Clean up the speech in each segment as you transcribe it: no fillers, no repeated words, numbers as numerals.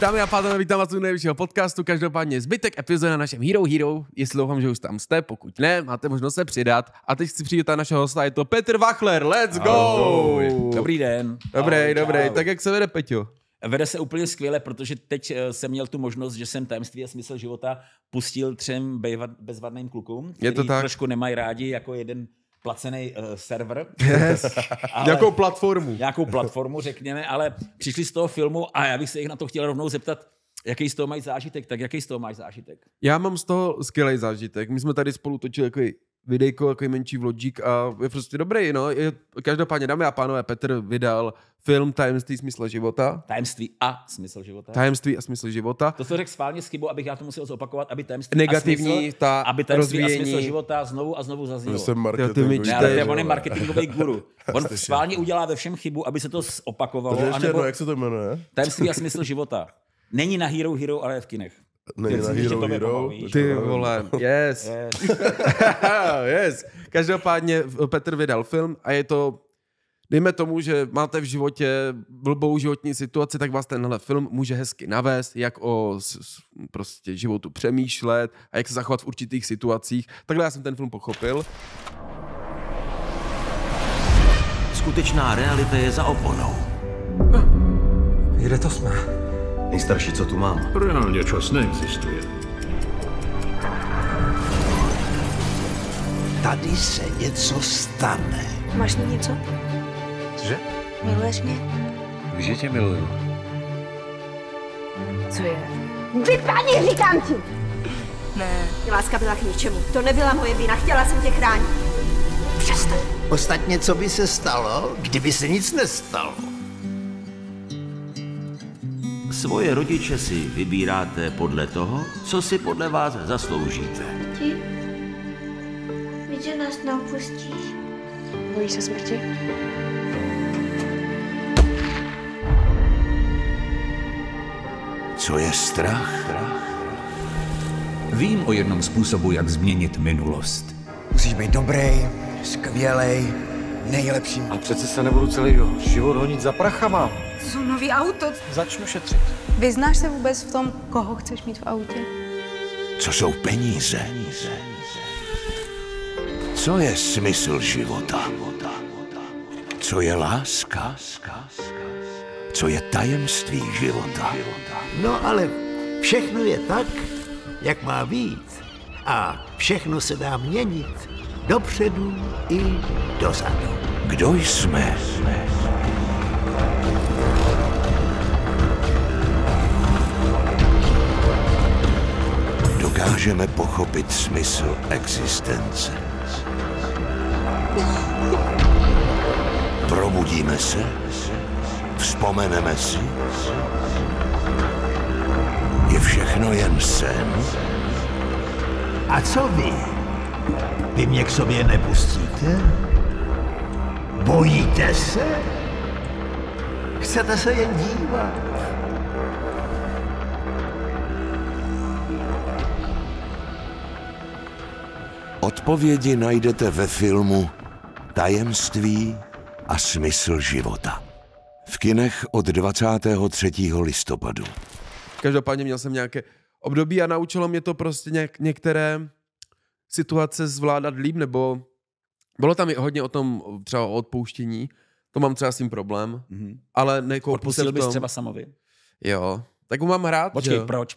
Dámy a pánové, vítám vás u nejvyššího podcastu. Každopádně zbytek epizody na našem Hero Hero. Jestli doufám, že už tam jste, pokud ne, máte možnost se přidat. A teď chci přivítat našeho hosta, je to Petr Vachler. Let's go! Dobrý den. Dobrý. Tak jak se vede, Peťo? Vede se úplně skvěle, protože teď jsem měl tu možnost, že jsem Tajemství a smysl života pustil 3 bezvadným klukům, kteří trošku nemají rádi jako jeden placený server. Yes. Nějakou platformu, řekněme, ale přišli z toho filmu a já bych se jich na to chtěl rovnou zeptat, jaký z toho mají zážitek. Tak jaký z toho máš zážitek? Já mám z toho skvělý zážitek. My jsme tady spolu točili takový videjko, takový menší vlogík a je prostě dobrý, no. Každopádně, dámy a pánové, Petr vydal film Tajemství a smysl života. To se řekl schválně s chybou, abych já to musel zopakovat, aby tajemství negativní, a smysl, ta aby tajemství rozvíjení. A smysl života znovu a znovu zaznělo. On je marketingový guru. On schválně udělá ve všem chybu, aby se to opakovalo. To je ještě jedno, jak se to jmenuje? Tajemství a smysl života. Není na Hero Hero, ale je v kinech. Není na Hero Hero. Ty vole, yes. Yes. Každopádně Petr vydal film a je to... Dejme tomu, že máte v životě blbou životní situaci, tak vás tenhle film může hezky navést, jak o prostě životu přemýšlet a jak se zachovat v určitých situacích. Takhle já jsem ten film pochopil. Skutečná realita je za oponou. Kde to jsme? Nejstarší, co tu mám. Reálně čas neexistuje. Tady se něco stane. Máš na něco? Cože? Miluješ mě? Víš, že tě miluju. Co je? Vypadni, říkám ti! Ne. Láska byla k ničemu. To nebyla moje vina, chtěla jsem tě chránit. Přestaň. Ostatně, co by se stalo, kdyby se nic nestalo? Svoje rodiče si vybíráte podle toho, co si podle vás zasloužíte. Ty? Víš, že nás neopustíš? Bojíš se smrti? Co je strach? Vím o jednom způsobu, jak změnit minulost. Musíš být dobrý, skvělej, nejlepší. A přece se nebudu celý život honit za prachama. To jsou nový auto. Začnu šetřit. Vyznáš se vůbec v tom, koho chceš mít v autě? Co jsou peníze? Co je smysl života? Co je láska? Co je tajemství života? No ale všechno je tak, jak má být. A všechno se dá měnit dopředu i dozadu. Kdo jsme? Dokážeme pochopit smysl existence. Probudíme se? Vzpomeneme si? Je všechno jen sen? A co vy? Vy mě k sobě nepustíte? Bojíte se? Chcete se jen dívat? Odpovědi najdete ve filmu Tajemství a smysl života. V kinech od 23. listopadu. Každopádně měl jsem nějaké období a naučilo mě to prostě některé situace zvládat líp, nebo bylo tam i hodně o tom třeba o odpouštění, to mám třeba s tím problém, ale odpustil bys třeba Samovi? Jo. Tak mu mám hrát. Počkej, že? Proč?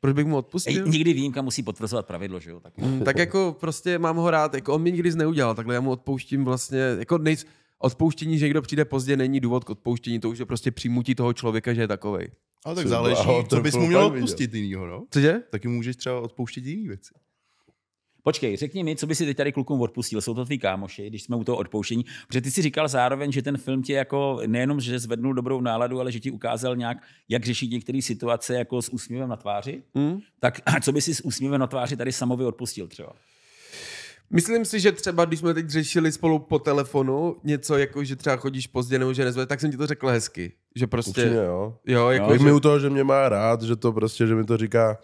Proč bych mu odpustil? Nikdy výjimka musí potvrzovat pravidlo, že jo? Tak, tak jako prostě mám ho rád, jako on mi nikdy neudělal, takhle já mu odpouštím vlastně, jako odpouštění, že někdo přijde pozdě, není důvod k odpouštění, to už je prostě přijmutí toho člověka, že je takovej. Ale tak záleží, co bys mu měl odpustit jinýho, no? Cože? Taky můžeš třeba odpouštět jiný věci. Počkej, řekni mi, co by si teď tady klukům odpustil, jsou to tví kámoši, když jsme u toho odpouštění, protože ty si říkal zároveň, že ten film tě jako nejenom, že zvednul dobrou náladu, ale že ti ukázal nějak, jak řešit některé situace jako s úsměvem na tváři, tak co by si s úsměvem na tváři tady Samovi odpustil třeba? Myslím si, že třeba, když jsme teď řešili spolu po telefonu něco, jako že třeba chodíš pozdě nebo že nezvedl, tak jsem ti to řekl hezky. Že prostě... Určitě, jo. Jo, jako... No, že... mi u toho, že mě má rád, že to prostě, že mi to říká,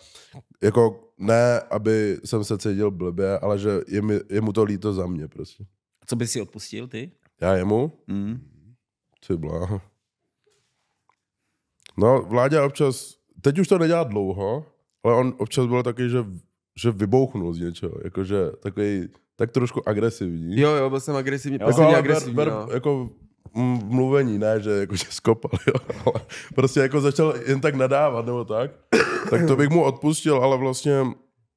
jako ne, aby jsem se cítil blbě, ale že je mu to líto za mě prostě. A co bys si odpustil ty? Já jemu? Ty bláho. No, Vláďa občas... Teď už to nedělá dlouho, ale on občas byl taky, že vybouchnul z něčeho, jakože takový, tak trošku agresivní. Jo, byl jsem agresivní, pasivně agresivní. Jako mluvení, ne, že jakože skopal, jo, ale prostě jako začal jen tak nadávat nebo tak, tak to bych mu odpustil, ale vlastně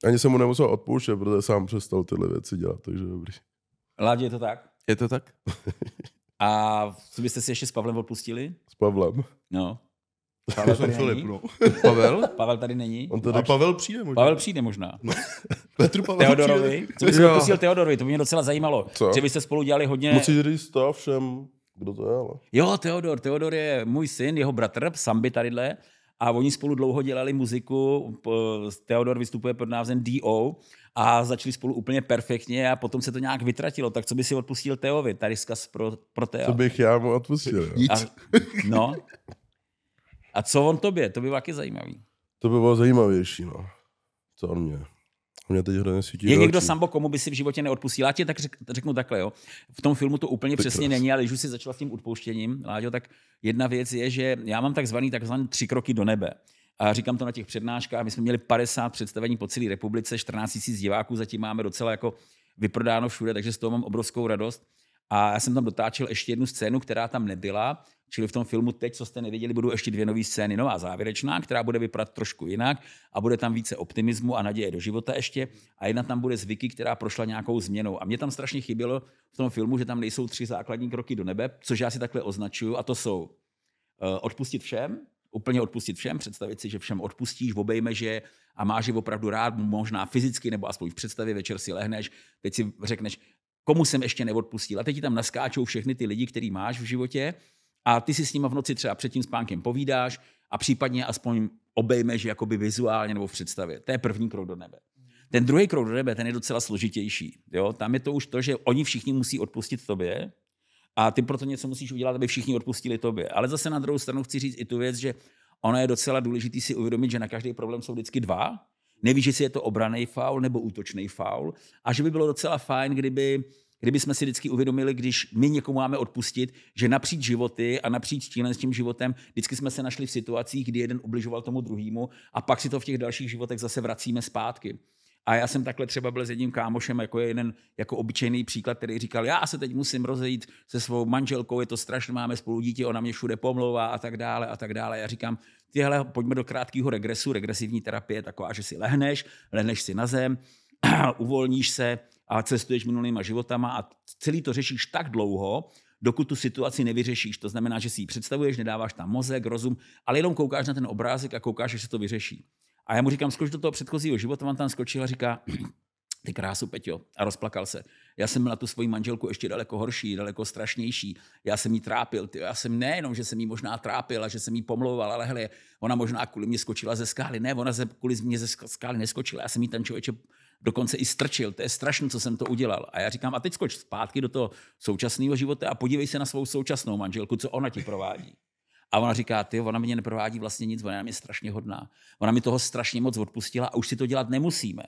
ani se mu nemusel odpouštět, protože sám přestal tyhle věci dělat, takže dobrý. Ládi, je to tak? Je to tak. A co byste si ještě s Pavlem odpustili? S Pavlem? No. Pavel tady Filip, no. Pavel? Pavel tady není. On tady... A Pavel přijde možná. Pavel přijde možná. No. Petru Pavel Teodorovi. Přijde. Co bych si odpustil Teodorovi, to by mě docela zajímalo. Co? Že byste spolu dělali hodně... Musíš říct to všem, kdo to je, ale... Jo, Teodor. Teodor je můj syn, jeho bratr, Samby tadyhle. A oni spolu dlouho dělali muziku. Teodor vystupuje pod názvem D.O. a začali spolu úplně perfektně a potom se to nějak vytratilo. Tak co by si odpustil Teovi? Tady vzkaz pro Teo. Co bych já mu odpustil? Nic. No. A co on tobě? To by bylo taky zajímavý. To by bylo zajímavější, no. Co on mě? Mě teď hrozně svítí do očí. Je někdo, Sambo, komu by si v životě neodpustil? Já ti tak řeknu takhle, jo. V tom filmu to úplně teď přesně není, ale když už si začala s tím odpouštěním, Láďo, tak jedna věc je, že já mám takzvaný 3 kroky do nebe. A říkám to na těch přednáškách. My jsme měli 50 představení po celé republice, 14 000 diváků, zatím máme docela jako vyprodáno všude, takže z toho mám obrovskou radost. A já jsem tam dotáčel ještě jednu scénu, která tam nebyla. Čili v tom filmu teď, co jste nevěděli, budou ještě 2 nové scény. Nová závěrečná, která bude vypadat trošku jinak a bude tam více optimismu a naděje do života ještě. A jedna tam bude z Vicky, která prošla nějakou změnou. A mě tam strašně chybělo v tom filmu, že tam nejsou 3 základní kroky do nebe, což já si takhle označuju. A to jsou odpustit všem, úplně odpustit všem, představit si, že všem odpustíš, obejmeš je a máš je opravdu rád, možná fyzicky nebo aspoň v představě, večer si lehneš, teď si řekneš, komu jsem ještě neodpustil. A teď ti tam naskáčou všechny ty lidi, který máš v životě. A ty si s nima v noci třeba před tím spánkem povídáš a případně aspoň obejmeš jakoby vizuálně nebo v představě. To je první krok do nebe. Ten druhý krok do nebe, ten je docela složitější. Jo? Tam je to už to, že oni všichni musí odpustit tobě a ty proto něco musíš udělat, aby všichni odpustili tobě. Ale zase na druhou stranu chci říct i tu věc, že ono je docela důležité si uvědomit, že na každý problém jsou vždycky 2. Nevíš, jestli je to obranný faul nebo útočný faul a že by bylo docela fajn, kdyby jsme si vždycky uvědomili, když my někomu máme odpustit, že napříč životy a napříč tímhle s tím životem vždycky jsme se našli v situacích, kdy jeden ubližoval tomu druhému a pak si to v těch dalších životech zase vracíme zpátky. A já jsem takhle třeba byl s jedním kámošem, jako je jeden jako obyčejný příklad, který říkal, já se teď musím rozejít se svou manželkou, je to strašné, máme spolu dítě, ona mě všude pomlouvá a tak dále a tak dále. Já říkám, tyhle, pojďme do krátkého regresu, regresivní terapie, taková, že si lehneš si na zem, uvolníš se a cestuješ minulýma životama a celý to řešíš tak dlouho, dokud tu situaci nevyřešíš. To znamená, že si ji představuješ, nedáváš tam mozek, rozum, ale jenom koukáš na ten obrázek a koukáš, že se to vyřeší. A já mu říkám, skoč do toho předchozího života, on tam skočil a říká, ty krásu, Peťo, a rozplakal se. Já jsem na tu svoji manželku ještě daleko horší, daleko strašnější. Já jsem jí trápil, tyjo. Já jsem nejenom, že jsem jí možná trápil a že jsem jí pomlouval, ale hele, ona možná kvůli mě skočila ze skály. Ne, ona kvůli mě ze skály neskočila. Já jsem jí tam, člověče, dokonce i strčil. To je strašné, co jsem to udělal. A já říkám, a teď skoč zpátky do toho současného života a podívej se na svou současnou manželku, co ona ti provádí. A ona říká, ty, ona mě neprovádí vlastně nic, ona je strašně hodná. Ona mi toho strašně moc odpustila a už si to dělat nemusíme.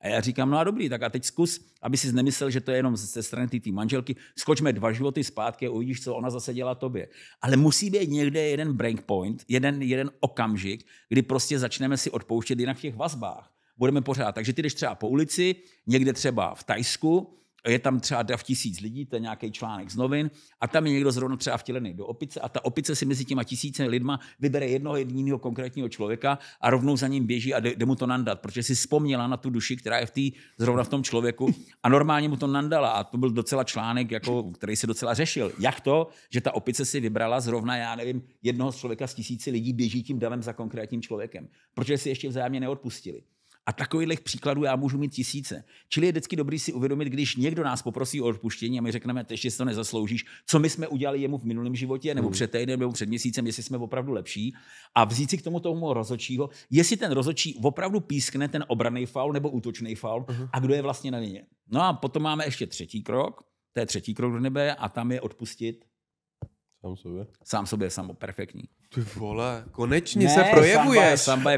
A já říkám, no a dobrý, tak a teď zkus, aby si nemyslel, že to je jenom ze strany té manželky, skočme 2 životy zpátky a uvidíš, co ona zase dělá tobě. Ale musí být někde jeden breakpoint, jeden okamžik, kdy prostě začneme si odpouštět, jinak v těch vazbách budeme pořád. Takže ty jdeš třeba po ulici, někde třeba v Tajsku, je tam třeba dav 1000 lidí, to je nějaký článek z novin, a tam je někdo zrovna třeba vtělený do opice a ta opice si mezi těma 1000 lidma vybere jednoho jediného konkrétního člověka a rovnou za ním běží a jde mu to nandat, protože si vzpomněla na tu duši, která je zrovna v tom člověku a normálně mu to nandala. A to byl docela článek, jako, který se docela řešil. Jak to, že ta opice si vybrala zrovna, já nevím, jednoho z člověka z 1000 lidí, běží tím davem za konkrétním člověkem, protože si ještě vzájemně neodpustili. A takových příkladů já můžu mít tisíce. Čili je vždycky dobrý si uvědomit, když někdo nás poprosí o odpuštění a my řekneme, teď si to nezasloužíš, co my jsme udělali jemu v minulém životě, nebo před týdnem, nebo před měsícem, jestli jsme opravdu lepší. A vzít si k tomu rozhodčího, jestli ten rozhodčí opravdu pískne ten obranný faul nebo útočný faul a kdo je vlastně na vině. No a potom máme ještě 3. krok, to je 3. krok do nebe a tam je odpustit sám sobě, Sambo, perfektní. Ty vole, konečně ne, se projevuješ. Samba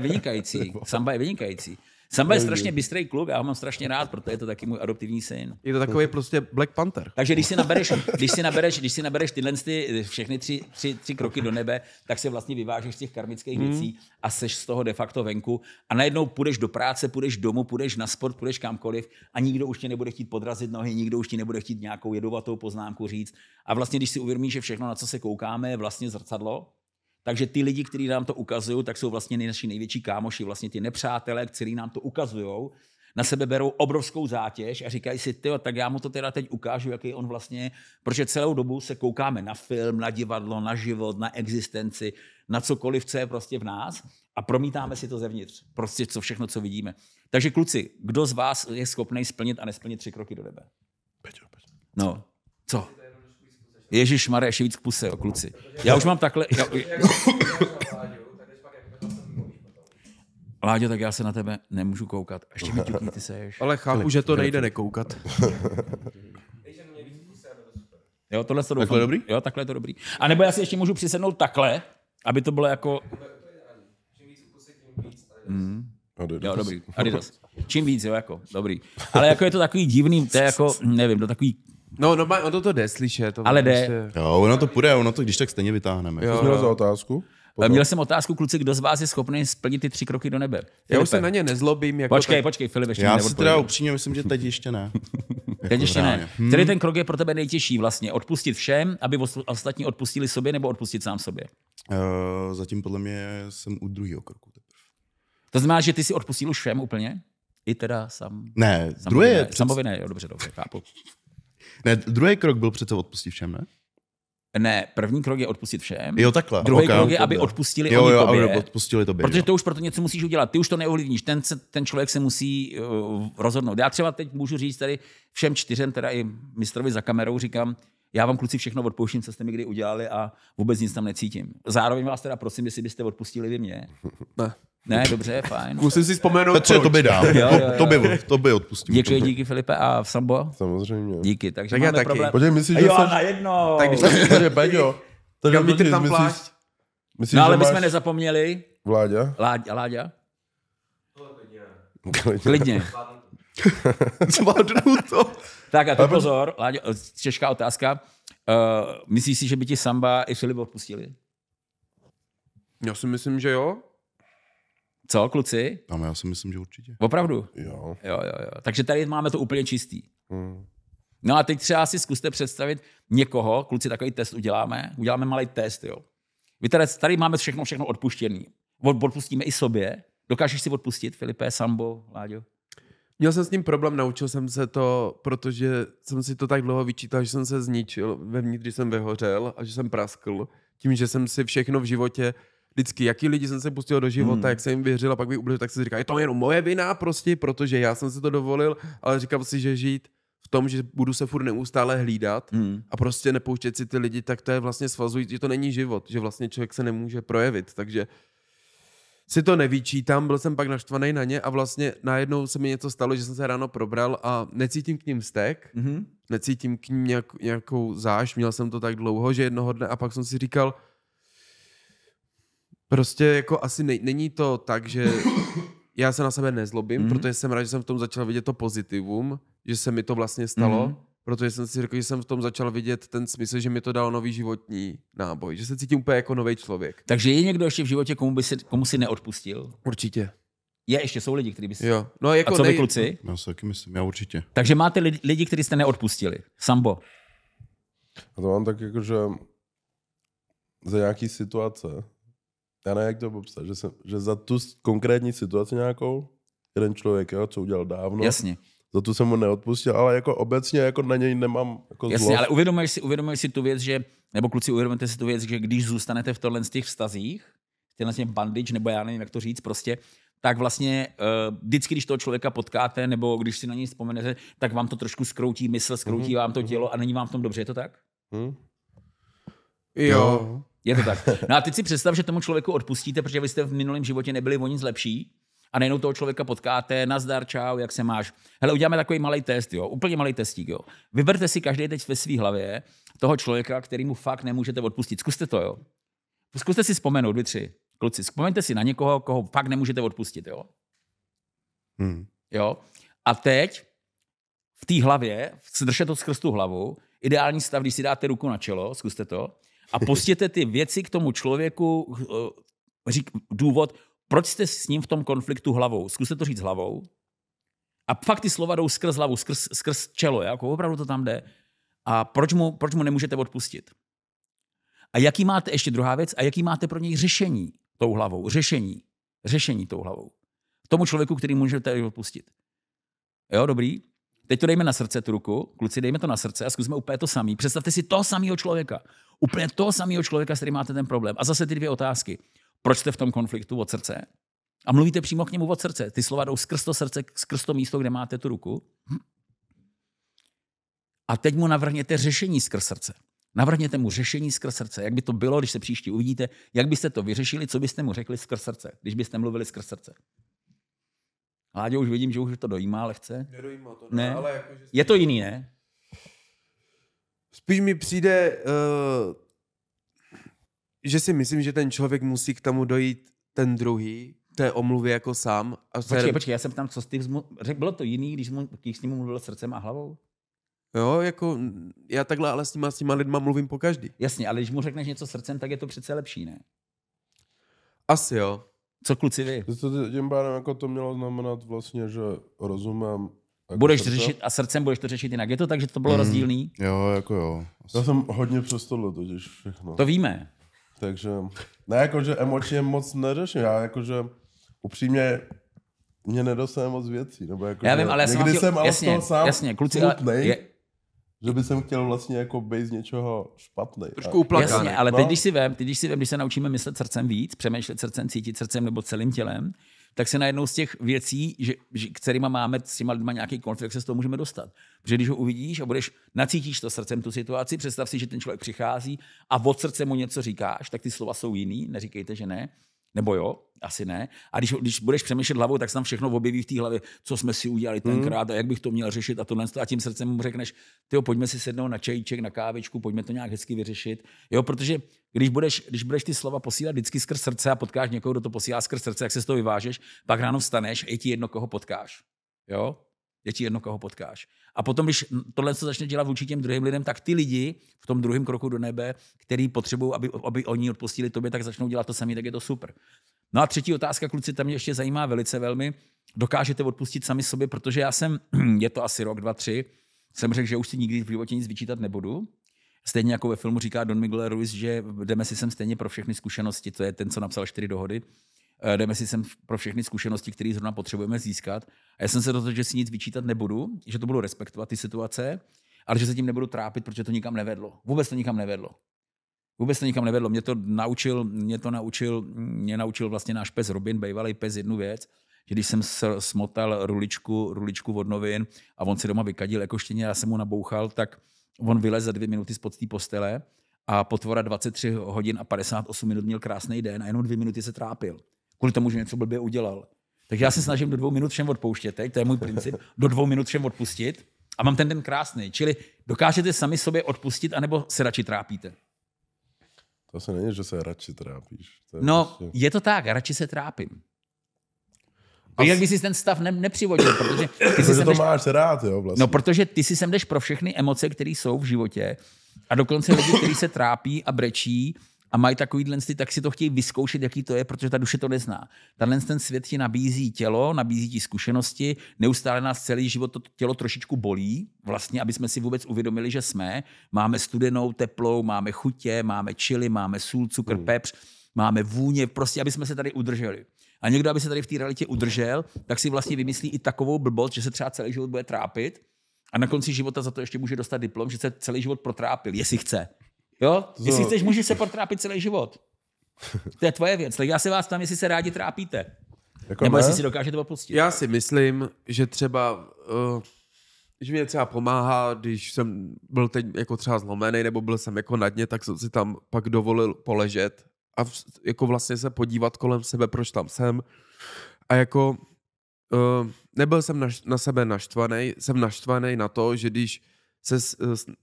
je vynikající. Samba je strašně bystrý kluk, já ho mám strašně rád, protože je to taky můj adoptivní syn. Je to takový prostě Black Panther. Takže když si nabereš tyhle všechny tři kroky do nebe, tak se vlastně vyvážeš z těch karmických věcí a seš z toho de facto venku a najednou půjdeš do práce, půjdeš domů, půjdeš na sport, půjdeš kamkoliv a nikdo už tě nebude chtít podrazit nohy, nikdo už ti nebude chtít nějakou jedovatou poznámku říct. A vlastně když si uvědomíš, že všechno, na co se koukáme, je vlastně zrcadlo. Takže ty lidi, kteří nám to ukazují, tak jsou vlastně naši největší kámoši, vlastně ty nepřátelé, kteří nám to ukazují, na sebe berou obrovskou zátěž a říkají si, tyjo, tak já mu to teda teď ukážu, jaký on vlastně, protože celou dobu se koukáme na film, na divadlo, na život, na existenci, na cokoliv, co je prostě v nás a promítáme si to zevnitř, prostě co všechno, co vidíme. Takže kluci, kdo z vás je schopný splnit a nesplnit 3 kroky do nebe? Peťo. No, co? Ježišmarja, ještě víc k puse, jo, kluci. Já už mám takhle... Láďo, tak já se na tebe nemůžu koukat. Ještě mi ťukni, ty seš. Ale chápu, že to nejde nekoukat. Jo, tohle to doufám. Takhle dobrý? Jo, takhle je to dobrý. A nebo já si ještě můžu přisednout takhle, aby to bylo jako... Jo, dobrý. Adidas. Čím víc, jo, jako, dobrý. Ale jako je to takový divný, to je jako, nevím, do takový... No, ono to jde slyšet. To ale jde. Prostě... Jo, ono to půjde, ono to když tak stejně vytáhneme. Jo, měl za otázku? Potom. Měl jsem otázku, kluci, kdo z vás je schopný splnit ty 3 kroky do nebe? Filipe. Já už se na ně nezlobím. Jako počkej, Filip, ještě já si teda upřímně myslím, že teď ještě ne. Teď ještě ne. Tedy ten krok je pro tebe nejtěžší vlastně. Odpustit všem, aby ostatní odpustili sobě nebo odpustit sám sobě? Zatím podle mě jsem u druhého kroku. To znamená, že ty si odpustil už všem úplně? I teda sám? Ne, druhé je... Samoviné, jo, dobře, chápu. Ne, druhý krok byl přece odpustit všem, ne? Ne, první krok je odpustit všem. Jo, takhle. Druhý krok je, aby odpustili oni tobě. Jo, odpustili tobě. Protože to už proto něco musíš udělat. Ty už to neovlivníš. Ten člověk se musí rozhodnout. Já třeba teď můžu říct tady všem 4, teda i mistrovi za kamerou, říkám, já vám kluci všechno odpouštím, co jste mi kdy udělali a vůbec nic tam necítím. Zároveň vás teda prosím, jestli byste odpustili vy mě. Ne, dobře, fajn. Musím si vzpomenout. Petře, to by dám. To by odpustím. Díky, Filipe. A v Sambo? Samozřejmě. Díky, takže tak máme taky. Problém. Pojď, myslíš, že jsem... najednou. Tak když tady, Peťo. Kam vítr tam plášť. No, ale my jsme nezapomněli. Vláďa. Láďa. Klidně. Zvládnu to. Tak a teď pozor. Láďo, těžká otázka. Myslíš si, že by ti Samba i Filip odpustili? Já si myslím, že jo. Co, kluci? Ano, já si myslím, že určitě. Opravdu? Jo. Takže tady máme to úplně čistý. No a teď třeba si zkuste představit někoho, kluci, takový test uděláme malý test, jo. Vy tady máme všechno odpuštěný. Odpustíme i sobě. Dokážeš si odpustit, Filipe, Sambo, Láďo? Měl jsem s ním problém, naučil jsem se to, protože jsem si to tak dlouho vyčítal, že jsem se zničil, vevnitř jsem vyhořel a že jsem praskl. Tím, že jsem si všechno v životě vždycky, jaký lidi jsem se pustil do života, jak jsem jim věřil a pak bych ublížil, tak si říkal, je to jenom moje vina prostě, protože já jsem si to dovolil, ale říkal si, že žít v tom, že budu se furt neustále hlídat a prostě nepouštět si ty lidi, tak to je vlastně svazující, že to není život, že vlastně člověk se nemůže projevit, takže si to nevyčítám, byl jsem pak naštvaný na ně a vlastně najednou se mi něco stalo, že jsem se ráno probral a necítím k ním vztek, necítím k ním nějakou zášť, měl jsem to tak dlouho, že jednoho dne a pak jsem si říkal, prostě jako asi není to tak, že já se na sebe nezlobím, protože jsem rád, že jsem v tom začal vidět to pozitivum, že se mi to vlastně stalo, protože jsem si řekl, že jsem v tom začal vidět ten smysl, že mi to dalo nový životní náboj, že se cítím úplně jako nový člověk. Takže je někdo ještě v životě, komu si neodpustil? Určitě. Jsou lidi, kteří by si... Jo. No, jako a co vy kluci? Já se taky myslím, já určitě. Takže máte lidi, kteří jste neodpustili. Sambo. A to mám tak jako, že za nějaký situace... Já ne, jak to popsat, že za tu konkrétní situaci nějakou, jeden člověk, jo, co udělal dávno, jasně. Za tu jsem mu neodpustil, ale jako obecně jako na něj nemám jako jasně, zlo. Ale uvědomuješ si tu věc, že, nebo kluci, uvědomujete si tu věc, že když zůstanete v tohle z těch vztazích, tenhle bandič, nebo já nevím, jak to říct, prostě, tak vlastně vždycky, když toho člověka potkáte, nebo když si na něj vzpomenete, tak vám to trošku skroutí mysl, skroutí vám to tělo a není vám v tom dobře, je to tak? Jo. Je to tak. No a teď si představ, že tomu člověku odpustíte, protože vy jste v minulém životě nebyli o nic lepší a najednou toho člověka potkáte, nazdar, čau, jak se máš. Hele, uděláme takový malý test, jo, úplně malý testík, jo. Vyberte si každý teď ve svý hlavě toho člověka, kterýmu fakt nemůžete odpustit. Zkuste to, jo. Zkuste si vzpomenout, vy tři, kluci, vzpomeňte si na někoho, koho fakt nemůžete odpustit, jo. Jo? A teď v té hlavě, držte to skrz tu hlavu, ideální stav, když si dáte ruku na čelo, zkuste to, a postěte ty věci k tomu člověku, řík důvod, proč jste s ním v tom konfliktu hlavou. Zkuste to říct hlavou. A fakt ty slova jdou skrz hlavu, skrz čelo, jako opravdu to tam jde. A proč mu nemůžete odpustit? A jaký máte, ještě druhá věc, a jaký máte pro něj řešení tou hlavou? Řešení tou hlavou. Tomu člověku, který můžete odpustit. Jo, dobrý? Teď to dejme na srdce, tu ruku. Kluci, dejme to na srdce a zkusme úplně to samý. Představte si toho samého člověka. Úplně toho samého člověka, s kterým máte ten problém. A zase ty dvě otázky. Proč jste v tom konfliktu od srdce? A mluvíte přímo k němu od srdce. Ty slova jdou skrz to srdce, skrz to místo, kde máte tu ruku. A teď mu navrhněte řešení skrz srdce. Navrhněte mu řešení skrz srdce. Jak by to bylo, když se příště uvidíte, jak byste to vyřešili, co byste mu řekli skrz srdce, když byste mluvili skrz srdce. Láďo, už vidím, že už to dojímá lehce. Nedojímá to, ne? Ale jako, že je to jiný, ne? Spíš mi přijde, že si myslím, že ten člověk musí k tomu dojít ten druhý, té omluvě jako sám. A počkej, já se ptám, co jsi řekl, bylo to jiný, když s ním mluvil srdcem a hlavou? Jo, jako já takhle ale s těma lidma mluvím po každý. Jasně, ale když mu řekneš něco srdcem, tak je to přece lepší, ne? Asi jo. Co kluci vy? Tím pádem jako to mělo znamenat vlastně, že rozumím. Jako budeš srdce? Řešit a srdcem budeš to řešit jinak. Je to tak, že to bylo rozdílný? Jo, jako jo. Asi. Já jsem hodně přes tohle totiž všechno. To víme. Takže ne, jakože emočně moc neřeším. Já jakože upřímně mě nedostane moc věcí. Nebo jako, já vím, ale já jsem z toho sám smutnej, že by jsem chtěl vlastně jako být z něčeho špatnej. Trošku uplakaný. Jasně, ale teď, když se naučíme myslet srdcem víc, přemýšlet srdcem, cítit srdcem nebo celým tělem, tak se najednou z těch věcí, kterýma máme s těma lidma nějaký konflikt, se z toho můžeme dostat. Protože když ho uvidíš a nacítíš to srdcem tu situaci, představ si, že ten člověk přichází a od srdce mu něco říkáš, tak ty slova jsou jiný, neříkejte, že ne. Nebo jo, asi ne. A když budeš přemýšlet hlavou, tak se tam všechno objeví v té hlavě, co jsme si udělali tenkrát a jak bych to měl řešit a tohle. A tím srdcem mu řekneš, tyjo, pojďme si sednout na čajíček, na kávičku, pojďme to nějak hezky vyřešit. Jo, protože když budeš ty slova posílat vždycky skrz srdce a potkáš někoho, kdo to posílá skrz srdce, jak se z toho vyvážeš, pak ráno vstaneš a je ti jedno, koho potkáš. Jo? A potom, když tohle se začne dělat vůči těm druhým lidem, tak ty lidi v tom druhém kroku do nebe, který potřebují, aby oni odpustili tobě, tak začnou dělat to samý, tak je to super. No a třetí otázka, kluci, ta mě ještě zajímá velmi. Dokážete odpustit sami sobě, protože já jsem, je to asi rok, dva, tři, jsem řekl, že už si nikdy v životě nic vyčítat nebudu. Stejně jako ve filmu říká Don Miguel Ruiz, že jdeme si sem stejně pro všechny zkušenosti, to je ten, co napsal 4 dohody. Jdeme si sem pro všechny zkušenosti, které zrovna potřebujeme získat. A já jsem se rozhodl, že si nic vyčítat nebudu, že to budu respektovat ty situace, ale že se tím nebudu trápit, protože to nikam nevedlo. Vůbec to nikam nevedlo. Mě naučil vlastně náš pes Robin, bejvalej pes, jednu věc, že když jsem smotal ruličku od novin a on si doma vykadil jako štěně, já jsem mu nabouchal, tak on vylez za 2 minuty spod té postele a potvora 23 hodin a 58 minut měl krásný den a jenom 2 minuty se trápil. Kvůli tomu, že něco blbě udělal. Takže já se snažím do 2 minut všem odpouštět, teď, to je můj princip, do 2 minut všem odpustit a mám ten den krásný. Čili dokážete sami sobě odpustit, anebo se radši trápíte? To se není, že se radši trápíš. Je to tak, radši se trápím. Jak by si ten stav nepřivodil, protože máš rád, jo, vlastně. No, protože ty si sem jdeš pro všechny emoce, které jsou v životě a dokonce lidi, kteří se trápí a brečí, a mají takovýhle, tak si to chtějí vyzkoušet, jaký to je, protože ta duše to nezná. Tenhle ten svět ti nabízí tělo, nabízí ti zkušenosti, neustále nás celý život to tělo trošičku bolí, vlastně, aby jsme si vůbec uvědomili, že máme studenou, teplou, máme chutě, máme chili, máme sůl, cukr, pepř, máme vůně, prostě, aby jsme se tady udrželi. A někdo, aby se tady v té realitě udržel, tak si vlastně vymyslí i takovou blbost, že se třeba celý život bude trápit a na konci života za to ještě může dostat diplom, že se celý život protrápil, jestli chce. Jo? Jestli chceš, můžeš se potrápit celý život. To je tvoje věc. Tak já se vás tam, jestli se rádi trápíte. Jako nebo jestli si dokážete odpustit. Já si myslím, že třeba, že mě třeba pomáhá, když jsem byl teď jako třeba zlomený, nebo byl jsem jako na dně, tak jsem si tam pak dovolil poležet a jako vlastně se podívat kolem sebe, proč tam jsem. A jako nebyl jsem na sebe naštvaný, jsem naštvaný na to, že když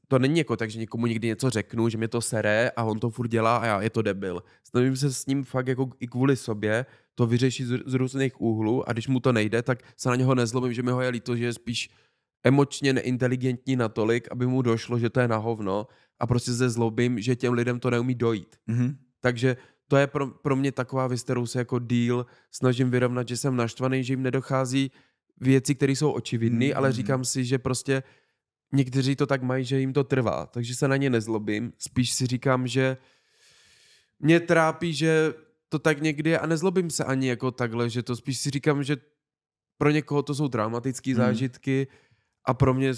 to není jako tak, že někomu někdy něco řeknu, že mi to sere a on to furt dělá a já, je to debil. Snažím se s ním fakt jako i kvůli sobě to vyřešit z různých úhlů a když mu to nejde, tak se na něho nezlobím, že mi ho je líto, že je spíš emočně neinteligentní natolik, aby mu došlo, že to je na hovno a prostě se zlobím, že těm lidem to neumí dojít. Mm-hmm. Takže to je pro mě taková věc, kterou se jako deal snažím vyrovnat, že jsem naštvaný, že jim nedochází věci, které jsou očividné, ale říkám si, že prostě někteří to tak mají, že jim to trvá, takže se na ně nezlobím. Spíš si říkám, že mě trápí, že to tak někdy je a nezlobím se ani jako takhle, že to spíš si říkám, že pro někoho to jsou traumatické zážitky a pro mě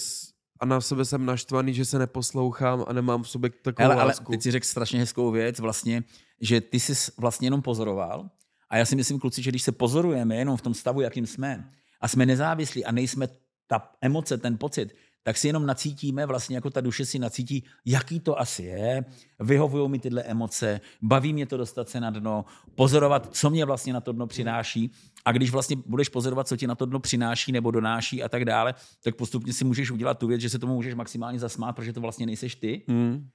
a na sebe jsem naštvaný, že se neposlouchám a nemám v sobě takovou lásku. Ale ty si řekl strašně hezkou věc vlastně, že ty jsi vlastně jenom pozoroval a já si myslím, kluci, že když se pozorujeme jenom v tom stavu, jakým jsme a jsme nezávislí a nejsme ta emoce, ten pocit, tak si jenom nacítíme, vlastně jako ta duše si nacítí, jaký to asi je, vyhovují mi tyhle emoce, baví mě to dostat se na dno, pozorovat, co mě vlastně na to dno přináší. A když vlastně budeš pozorovat, co ti na to dno přináší nebo donáší a tak dále, tak postupně si můžeš udělat tu věc, že se tomu můžeš maximálně zasmát, protože to vlastně nejseš ty.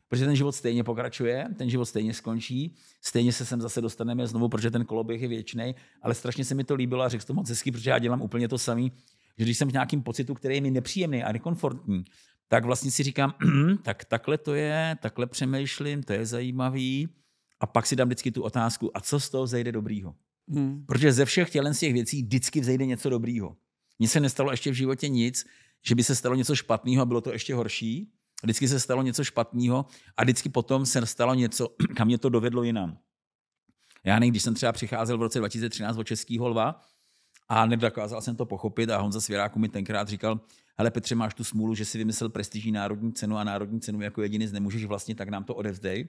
Protože ten život stejně pokračuje, ten život stejně skončí, stejně se sem zase dostaneme znovu, protože ten koloběh je věčnej, ale strašně se mi to líbilo a řekl to moc hezky, protože já dělám úplně to samý. Že když jsem v nějakém pocitu, který je mi nepříjemný a nekomfortní, tak vlastně si říkám, tak takhle to je, takhle přemýšlím, to je zajímavý. A pak si dám vždycky tu otázku, a co z toho vzejde dobrýho? Protože ze všech tělen z těch věcí vždycky vzejde něco dobrýho. Mně se nestalo ještě v životě nic, že by se stalo něco špatného a bylo to ještě horší. Vždycky se stalo něco špatného a vždycky potom se stalo něco, kam mě to dovedlo jinam. Já nevím, když jsem třeba přicházel v roce 2013 od Českého lva, a nedokázal jsem to pochopit a Honza Svěráku mi tenkrát říkal, hele Petře, máš tu smůlu, že si vymyslel prestižní národní cenu a národní cenu jako jedinec nemůžeš vlastně, tak nám to odevzdej.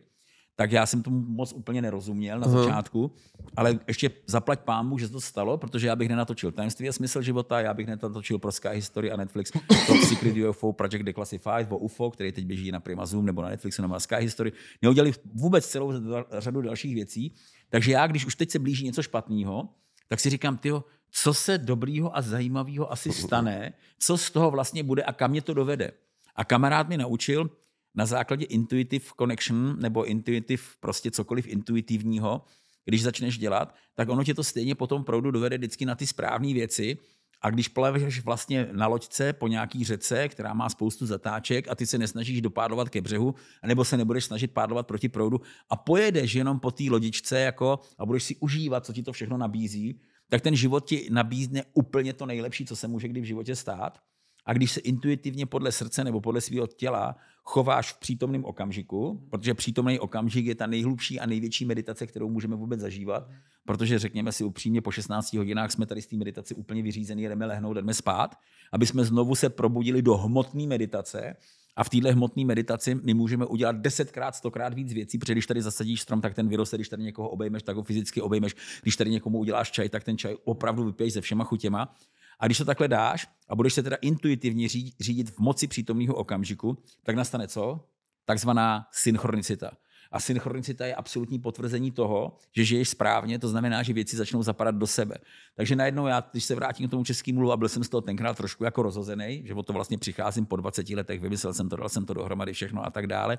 Tak já jsem tomu moc úplně nerozuměl na začátku, ale ještě zaplať pámu, že se to stalo, protože já bych nenatočil Tajemství a smysl života, já bych nenatočil pro Sky History a Netflix Top Secret UFO Project Declassified o UFO, který teď běží na Prima Zoom nebo na Netflixu nebo na Sky History. Neudělali vůbec celou řadu dalších věcí, takže já, když už teď se blíží něco špatného, tak si říkám, tyjo, co se dobrýho a zajímavého asi stane, co z toho vlastně bude a kam mě to dovede. A kamarád mi naučil na základě intuitive connection nebo intuitive, prostě cokoliv intuitivního, když začneš dělat, tak ono tě to stejně po tom proudu dovede vždycky na ty správné věci a když plaveš vlastně na loďce po nějaký řece, která má spoustu zatáček a ty se nesnažíš dopádlovat ke břehu nebo se nebudeš snažit pádlovat proti proudu a pojedeš jenom po té lodičce jako, a budeš si užívat, co ti to všechno nabízí, tak ten život ti nabízne úplně to nejlepší, co se může kdy v životě stát. A když se intuitivně podle srdce nebo podle svého těla chováš v přítomném okamžiku, protože přítomný okamžik je ta nejhlubší a největší meditace, kterou můžeme vůbec zažívat, protože řekněme si upřímně, po 16 hodinách jsme tady z té meditace úplně vyřízený, jdeme lehnout, jdeme spát, aby jsme znovu se probudili do hmotné meditace. A v téhle hmotné meditaci my můžeme udělat 10x, 100x víc věcí, protože když tady zasadíš strom, tak ten vyroste, když tady někoho obejmeš, tak ho fyzicky obejmeš, když tady někomu uděláš čaj, tak ten čaj opravdu vypiješ se všema chutěma. A když to takhle dáš a budeš se teda intuitivně řídit v moci přítomného okamžiku, tak nastane co? Takzvaná synchronicita. A synchronicita je absolutní potvrzení toho, že žiješ správně, to znamená, že věci začnou zapadat do sebe. Takže najednou já, když se vrátím k tomu Českému mluvu, a byl jsem z toho tenkrát trošku jako rozhozený, že o to vlastně přicházím po 20 letech, vymyslel jsem to, dal jsem to dohromady všechno a tak dále,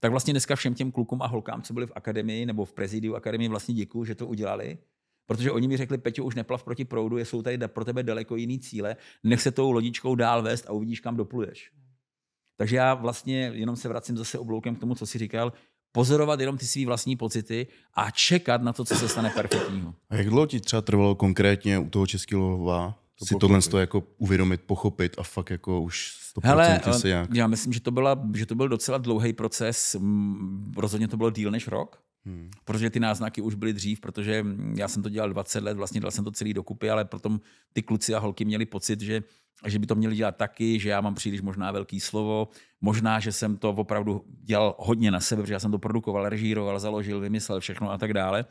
tak vlastně dneska všem těm klukům a holkám, co byli v akademii nebo v prezidiu akademii, vlastně děkuju, že to udělali. Protože oni mi řekli, Peťo, už neplav proti proudu, jsou tady pro tebe daleko jiný cíle, nech se tou lodičkou dál vést a uvidíš, kam dopluješ. Takže já vlastně jenom se vracím zase obloukem k tomu, co jsi říkal, pozorovat jenom ty svý vlastní pocity a čekat na to, co se stane perfektního. A jak dlouho ti třeba trvalo konkrétně u toho Českého lva si tohle jako uvědomit, pochopit a fakt jako už 100% se nějak... Já myslím, že to byl docela dlouhý proces, rozhodně to bylo díl než rok. Protože ty náznaky už byly dřív, protože já jsem to dělal 20 let, vlastně dal jsem to celý dokupy, ale potom ty kluci a holky měli pocit, že by to měli dělat taky, že já mám příliš možná velký slovo, možná, že jsem to opravdu dělal hodně na sebe, protože já jsem to produkoval, režíroval, založil, vymyslel všechno a tak dále.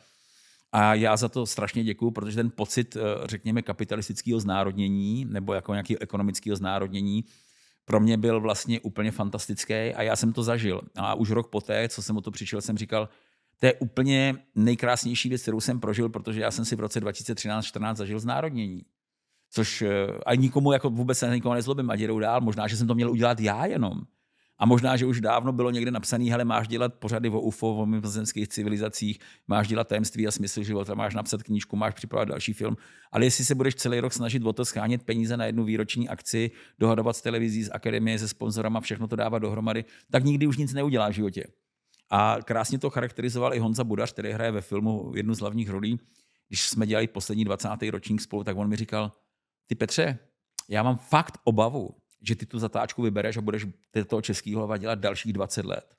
A já za to strašně děkuju, protože ten pocit, řekněme, kapitalistického znárodnění nebo jako nějakého ekonomického znárodnění pro mě byl vlastně úplně fantastický a já jsem to zažil. A už rok poté, co jsem o to přišel, jsem říkal, to je úplně nejkrásnější věc, kterou jsem prožil, protože já jsem si v roce 2013-14 zažil znárodnění. Což a nikomu jako vůbec se nikomu nezlobím, ať jedou dál. Možná, že jsem to měl udělat já jenom. A možná, že už dávno bylo někde napsaný, hele, máš dělat pořady o UFO, o mimozemských civilizacích, máš dělat Tajemství a smysl života, máš napsat knížku, máš připravit další film. Ale jestli se budeš celý rok snažit o to schánět peníze na jednu výroční akci, dohadovat s televizí, z akademie, se sponzorama, všechno to dávat dohromady, tak nikdy už nic neuděláš v životě. A krásně to charakterizoval i Honza Budař, který hraje ve filmu jednu z hlavních rolí. Když jsme dělali poslední 20. ročník spolu, tak on mi říkal: "Ty Petře, já mám fakt obavu, že ty tu zatáčku vybereš a budeš toho Českého lva dělat dalších 20 let."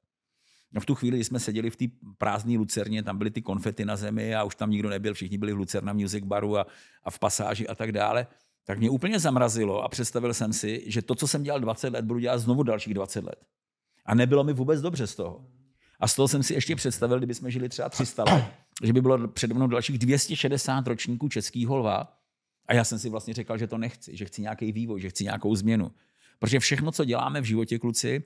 No v tu chvíli, kdy jsme seděli v té prázdné Lucerně, tam byly ty konfety na zemi a už tam nikdo nebyl, všichni byli v Lucerna Music Baru a v Pasáži a tak dále, tak mě úplně zamrazilo a představil jsem si, že to, co jsem dělal 20 let, budu dělat znovu dalších 20 let. A nebylo mi vůbec dobře z toho. A z toho jsem si ještě představil, kdybychom žili třeba 300 let, že by bylo přede mnou dalších 260 ročníků Českého lva. A já jsem si vlastně řekl, že to nechci, že chci nějaký vývoj, že chci nějakou změnu. Protože všechno, co děláme v životě, kluci,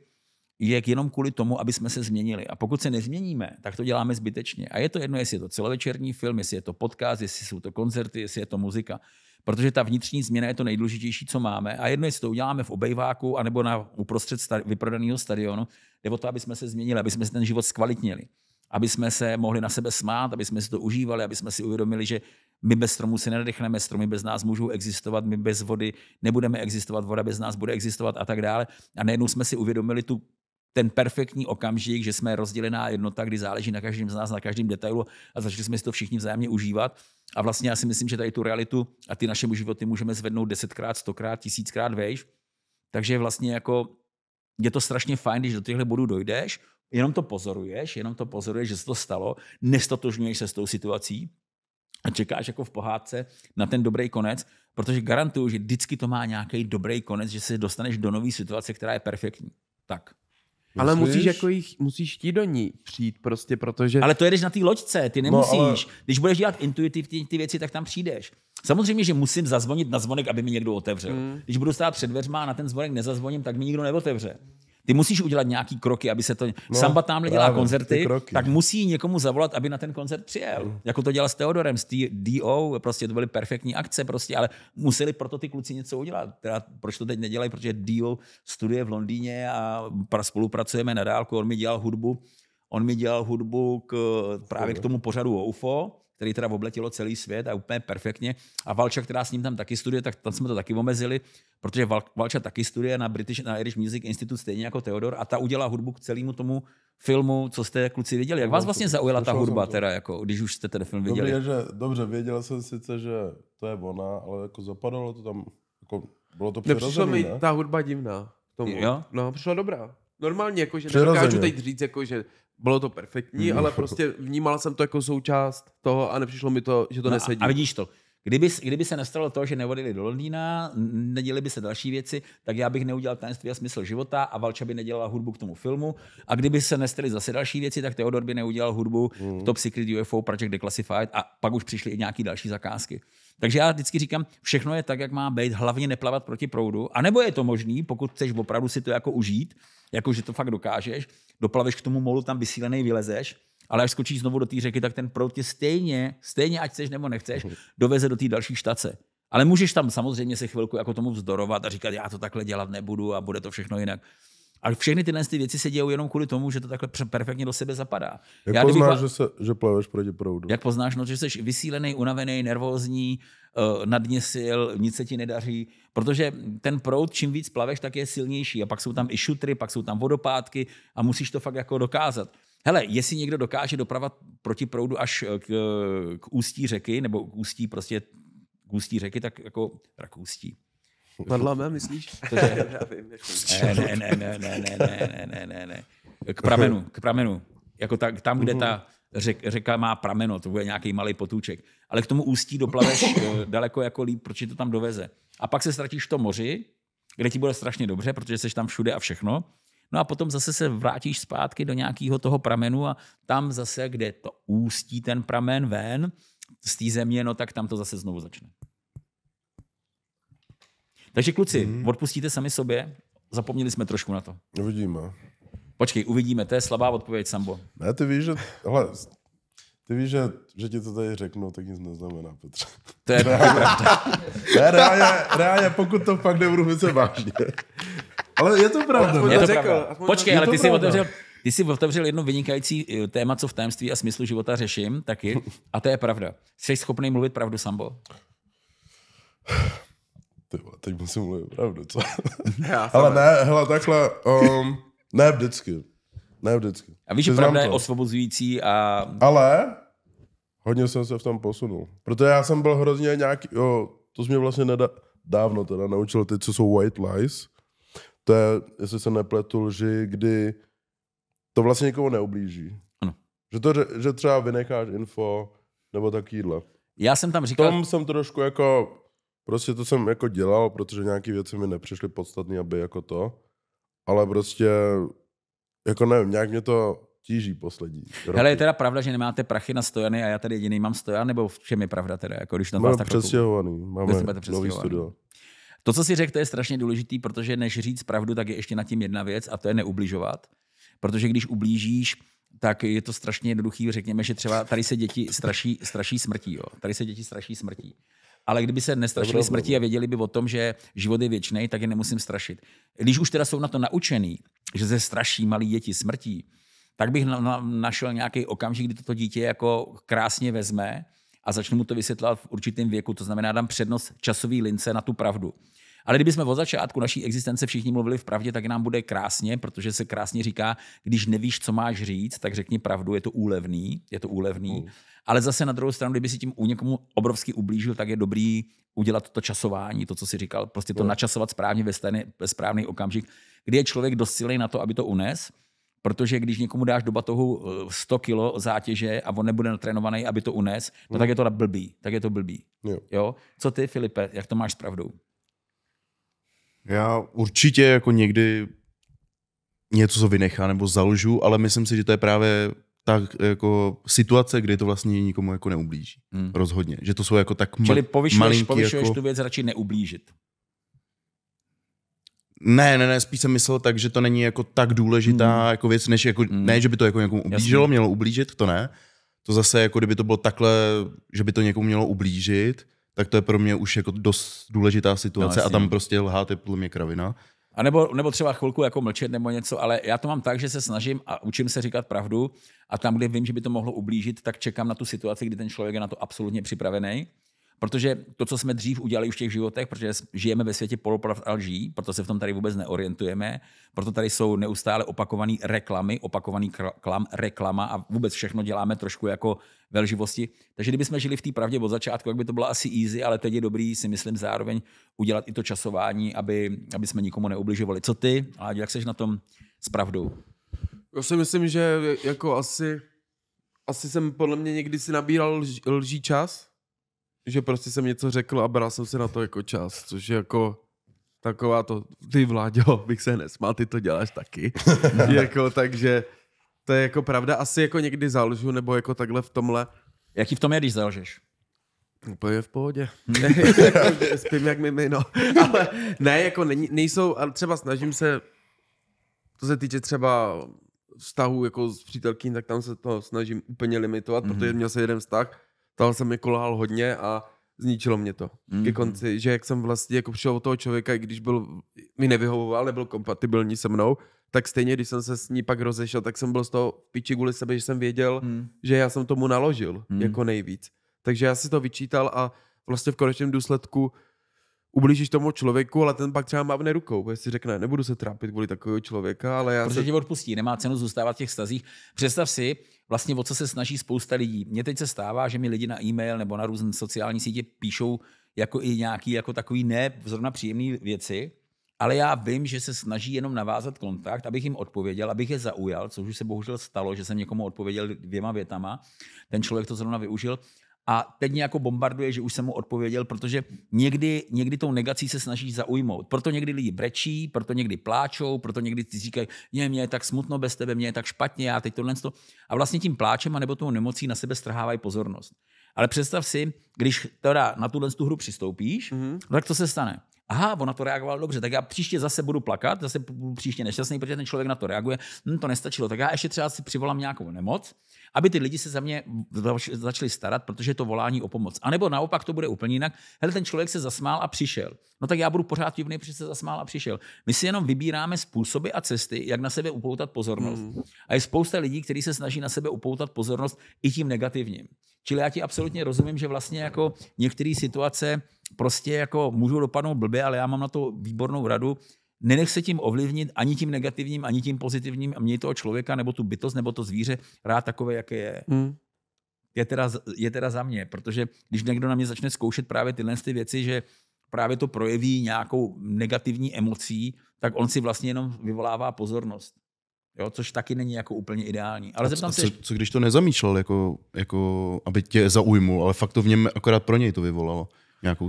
je jenom kvůli tomu, aby jsme se změnili. A pokud se nezměníme, tak to děláme zbytečně. A je to jedno, jestli je to celovečerní film, jestli je to podcast, jestli jsou to koncerty, jestli je to muzika. Protože ta vnitřní změna je to nejdůležitější, co máme. A jedno, jestli to uděláme v obejváku anebo na uprostřed vyprodaného stadionu, nebo to, aby jsme se změnili, aby jsme si ten život zkvalitnili, aby jsme se mohli na sebe smát, aby jsme si to užívali, aby jsme si uvědomili, že my bez stromů si nedechneme, stromy bez nás můžou existovat, my bez vody nebudeme existovat, voda bez nás bude existovat a tak dále. A najednou jsme si uvědomili ten perfektní okamžik, že jsme rozdělená jednota, kdy záleží na každém z nás, na každém detailu, a začali jsme si to všichni vzájemně užívat. A vlastně já si myslím, že tady tu realitu a ty naše životy můžeme zvednout 10x, 100x, 1000x vejš. Takže vlastně jako je to strašně fajn, když do těchto bodů dojdeš, jenom to pozoruješ, že se to stalo, nestotožňuješ se s tou situací a čekáš jako v pohádce na ten dobrý konec, protože garantuju, že vždycky to má nějaký dobrý konec, že se dostaneš do nové situace, která je perfektní. Tak. Ale musíš ti do ní přijít prostě, protože... Ale to jedeš na té loďce, ty nemusíš. No, ale... Když budeš dělat intuitivně ty věci, tak tam přijdeš. Samozřejmě, že musím zazvonit na zvonek, aby mi někdo otevřel. Když budu stát před dveřma a na ten zvonek nezazvoním, tak mi nikdo neotevře. Ty musíš udělat nějaký kroky, aby se to... Samba tamhle dělá koncerty, tak musí někomu zavolat, aby na ten koncert přijel. Jako to dělal s Teodorem, s D.O., prostě to byly perfektní akce, prostě, ale museli proto ty kluci něco udělat. Teda, proč to teď nedělají? Protože D.O. studuje v Londýně a spolupracujeme na dálku. On mi dělal hudbu právě k tomu pořadu o UFO, který teda obletilo celý svět a úplně perfektně. A Valča, která s ním tam taky studuje, tak tam jsme to taky omezili, protože Valča taky studuje na Irish Music Institute stejně jako Teodor a ta udělá hudbu k celému tomu filmu, co jste kluci viděli. Jak vás vlastně zaujala ta hudba, teda, jako, když už jste ten film viděli? Dobře, věděl jsem sice, že to je ona, ale jako zapadalo to tam, jako bylo to přirozené. Nepřišla mi ta hudba divná k tomu. Jo? No, přišla dobrá. Normálně, jako, že nedokážu teď říct, jako, že bylo to perfektní, ale prostě vnímal jsem to jako součást toho a nepřišlo mi to, že to nesedí. A vidíš to. Kdyby se nestalo to, že nevodili do Londýna, neděli by se další věci, tak já bych neudělal Tajemství a smysl života a Valča by nedělala hudbu k tomu filmu. A kdyby se nestaly zase další věci, tak Teodor by neudělal hudbu Top Secret UFO Project Declassified a pak už přišly i nějaké další zakázky. Takže já vždycky říkám, všechno je tak, jak má být, hlavně neplavat proti proudu. A nebo je to možný, pokud chceš opravdu si to jako užít, jako že to fakt dokážeš, doplaveš k tomu molu, tam vysílený vylezeš, ale až skočíš znovu do té řeky, tak ten proud tě stejně, ať chceš nebo nechceš, doveze do té další štace. Ale můžeš tam samozřejmě se chvilku jako tomu vzdorovat a říkat, já to takhle dělat nebudu a bude to všechno jinak. Ale všechny tyhle ty věci se dějou jenom kvůli tomu, že to takhle perfektně do sebe zapadá. Jak poznáš, že plaveš proti proudu? Jak poznáš, že jsi vysílený, unavený, nervózní, na dně sil, nic se ti nedaří, protože ten proud, čím víc plaveš, tak je silnější a pak jsou tam i šutry, pak jsou tam vodopádky a musíš to fakt jako dokázat. Hele, jestli někdo dokáže dopravat proti proudu až k ústí řeky, nebo k ústí řeky, tak jako ústí. Padlame, myslíš? Ne. K pramenu. Jako tam, kde ta řeka má prameno, to bude nějaký malý potůček. Ale k tomu ústí doplaveš daleko jako líp, protože to tam doveze. A pak se ztratíš v tom moři, kde ti bude strašně dobře, protože jsi tam všude a všechno. No a potom zase se vrátíš zpátky do nějakého toho pramenu a tam zase, kde to ústí ten pramen ven z té země, no tak tam to zase znovu začne. Takže kluci, odpustíte sami sobě, zapomněli jsme trošku na to. Uvidíme. Počkej, uvidíme, to je slabá odpověď, Sambo. Ne, ty víš, že... Hele, ty víš, že ti to tady řeknu, tak nic neznamená, Petře. To je pravda. Ne, reálně, pokud to fakt nebudu myslet vážně. Ale je to pravda. Je to pravda. Počkej, ale ty jsi otevřel jedno vynikající téma, co v Tajemství a smyslu života řeším taky. A to je pravda. Jsi schopný mluvit pravdu, Sambo? Teď musím mluvit pravdu, co? Ale ne, hele, takhle, ne vždycky. Ne vždycky. A víš, že pravda je osvobozující a... Ale hodně jsem se v tom posunul. Protože já jsem byl hrozně nějaký... Jo, to jsi mě vlastně dávno teda naučil ty, co jsou white lies. To je, jestli se nepletu lži, kdy to vlastně nikomu neublíží. Ano. Že třeba vynecháš info nebo takýhle. Já jsem tam říkal... V tom jsem trošku jako... Prostě to jsem jako dělal, protože nějaké věci mi nepřišly podstatné, aby jako to. Ale prostě... Jako nevím, nějak mě to tíží poslední. Hele, je teda pravda, že nemáte prachy na stojany a já tady jediný mám stojan, nebo v čem je pravda teda? Jako, když na přestěhovaný, máme nový studio. To, co si řekl, to je strašně důležitý, protože než říct pravdu, tak je ještě nad tím jedna věc a to je neubližovat. Protože když ublížíš, tak je to strašně jednoduchý. Řekněme, že třeba tady se děti straší smrtí. Jo. Tady se děti straší smrtí. Ale kdyby se nestrašili smrti a věděli by o tom, že život je věčný, tak je nemusím strašit. Když už teda jsou na to naučený, že se straší malí děti smrtí, tak bych našel nějaký okamžik, kdy toto dítě jako krásně vezme a začnu mu to vysvětlovat v určitém věku. To znamená, dám přednost časový lince na tu pravdu. Ale kdybychom od začátku naší existence všichni mluvili v pravdě, tak nám bude krásně, protože se krásně říká, když nevíš, co máš říct, tak řekni pravdu, je to úlevný. Ale zase na druhou stranu, kdyby si tím někomu obrovsky ublížil, tak je dobrý udělat to časování, to, co jsi říkal, prostě to načasovat správně ve správný okamžik, kdy je člověk dost silný na to, aby to unes, protože když někomu dáš do batohu 100 kilo zátěže a on nebude natrénovaný, aby to unes, no tak je to blbý, Jo? Co ty, Filipe, jak to máš s pravdou? Já určitě jako někdy něco vynechám nebo založu, ale myslím si, že to je právě ta jako situace, kdy to vlastně nikomu jako neublíží. Hmm. Rozhodně. Že to jsou jako tak malinký... Čili povyšuješ jako... tu věc radši neublížit. Ne, spíš jsem myslel tak, že to není jako tak důležitá jako věc, než jako, ne, že by to jako někomu ublížilo, mělo ublížit, to ne. To zase jako kdyby to bylo takhle, že by to někomu mělo ublížit, tak to je pro mě už jako dost důležitá situace a tam prostě lhát je podle mě kravina. A nebo třeba chvilku jako mlčet nebo něco, ale já to mám tak, že se snažím a učím se říkat pravdu a tam, kde vím, že by to mohlo ublížit, tak čekám na tu situaci, kdy ten člověk je na to absolutně připravený. Protože to, co jsme dřív udělali už v těch životech, protože žijeme ve světě polopravd a lží, proto se v tom tady vůbec neorientujeme, proto tady jsou neustále opakované reklamy, reklama a vůbec všechno děláme trošku jako ve lživosti. Takže kdybychom žili v té pravdě od začátku, jak by to bylo asi easy, ale teď je dobrý, si myslím, zároveň udělat i to časování, aby jsme nikomu neubližovali. Co ty? A jak seš na tom s pravdou? Já si myslím, že jako asi jsem podle mě někdy si nabíral lží čas. Že prostě jsem něco řekl a bral jsem si na to jako čas, což je jako taková to, ty Vláďo, bych se nesmál, ty to děláš taky. Jako, takže to je jako pravda, asi jako někdy zalžu, nebo jako takhle v tomhle. Jaký v tom je, když zalžeš? Úplně v pohodě. Spím jak mimino. Ale ne, jako nejsou, ale třeba snažím se, to se týče třeba vztahů jako s přítelkyní, tak tam se to snažím úplně limitovat, protože měl se jeden vztah, tam jsem mi kolhal hodně a zničilo mě to ke konci, že jak jsem vlastně jako přišel od toho člověka, i když mi nevyhovoval, nebyl kompatibilní se mnou, tak stejně, když jsem se s ní pak rozešel, tak jsem byl z toho piči kvůli sebe, že jsem věděl, že já jsem tomu naložil jako nejvíc. Takže já si to vyčítal a vlastně v konečném důsledku ublížíš tomu člověku, ale ten pak třeba mávne rukou, protože si řekne, nebudu se trápit kvůli takového člověka, ale já protože tě odpustí, nemá cenu zůstávat v těch stazích. Představ si, vlastně o co se snaží spousta lidí. Mně teď se stává, že mi lidi na e-mail nebo na různé sociální sítě píšou jako i nějaký jako takový ne zrovna příjemné věci, ale já vím, že se snaží jenom navázat kontakt, abych jim odpověděl, abych je zaujal, což už se bohužel stalo, že jsem někomu odpověděl 2 větami. Ten člověk to zrovna využil. A teď mě jako bombarduje, že už jsem mu odpověděl, protože někdy tou negací se snaží zaujmout. Proto někdy lidi brečí, proto někdy pláčou, proto někdy říkají, mě je tak smutno bez tebe, mě je tak špatně, já teď tohle. A vlastně tím pláčem anebo tou nemocí na sebe strhávají pozornost. Ale představ si, když teda na tuhle hru přistoupíš, tak to se stane. aha, on na to reagoval dobře, tak já příště zase budu plakat, zase budu příště nešťastný, protože ten člověk na to reaguje, to nestačilo, tak já ještě třeba si přivolám nějakou nemoc, aby ty lidi se za mě začali starat, protože je to volání o pomoc. A nebo naopak to bude úplně jinak, hele, ten člověk se zasmál a přišel, no tak já budu pořád divný, protože se zasmál a přišel. My si jenom vybíráme způsoby a cesty, jak na sebe upoutat pozornost. A je spousta lidí, kteří se snaží na sebe upoutat pozornost i tím negativním. Čili já ti absolutně rozumím, že vlastně jako některé situace prostě jako můžou dopadnout blbě, ale já mám na to výbornou radu. Nenech se tím ovlivnit ani tím negativním, ani tím pozitivním a měj toho člověka nebo tu bytost nebo to zvíře rád takové, jaké je. Je teda za mě, protože když někdo na mě začne zkoušet právě tyhle ty věci, že právě to projeví nějakou negativní emocí, tak on si vlastně jenom vyvolává pozornost. Jo, což taky není jako úplně ideální. Ale zeptám se, co když to nezamýšlel, jako aby tě zaujmul, ale fakt to v něm akorát pro něj to vyvolalo.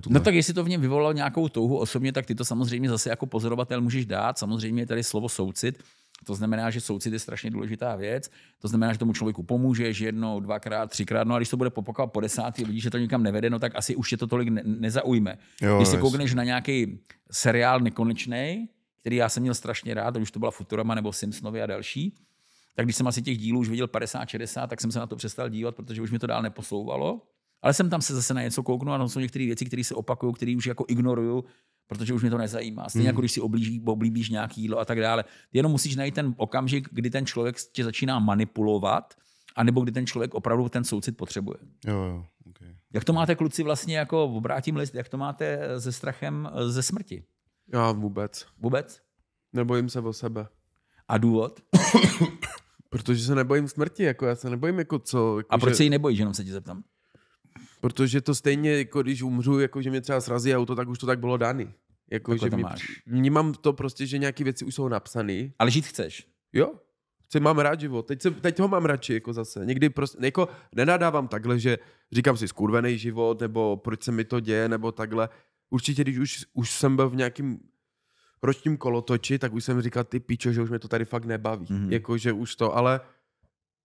No tak jestli to v něm vyvolalo nějakou touhu osobně, tak ty to samozřejmě zase jako pozorovatel můžeš dát. Samozřejmě je tady slovo soucit. To znamená, že soucit je strašně důležitá věc. To znamená, že tomu člověku pomůžeš jednou, dvakrát, třikrát. No a když to bude popokovat po 10 lidí, že to nikam nevede, no tak asi už tě to tolik nezaujme. Jo, když se koukneš na nějaký seriál nekonečnej, který já jsem měl strašně rád, už to byla Futurama nebo Simpsonovi a další, tak když jsem asi těch dílů už viděl 50-60, tak jsem se na to přestal dívat, protože už mi to dál neposouvalo. Ale jsem tam se zase na něco kouknu a tam jsou některé věci, které se opakují, které už jako ignoruju, protože už mě to nezajímá. Stejně jako když si oblíbíš nějaký jídlo a tak dále. Ty jenom musíš najít ten okamžik, kdy ten člověk tě začíná manipulovat, anebo kdy ten člověk opravdu ten soucit potřebuje. Jo, okay. Jak to máte, kluci, vlastně jako obrátím list, jak to máte se strachem ze smrti? Já vůbec. Vůbec? Nebojím se o sebe. A důvod? Protože se nebojím smrti, jako já se nebojím jako co. Jako a proč se jí nebojíš, jenom se ti zeptám? Protože to stejně, jako když umřu, jako že mě třeba srazí auto, tak už to tak bylo daný. Jako, že to máš. Vnímám to prostě, že nějaké věci už jsou napsané. Ale žít chceš? Jo. Mám rád život. Teď ho mám radši, jako zase. Někdy prostě, jako nenadávám takhle, že říkám si skurvený život, nebo proč se mi to děje, nebo takhle. Určitě, když už jsem byl v nějakém ročním kolotoči, tak už jsem říkal, ty pičo, že už mě to tady fakt nebaví. Jako, že už to, ale...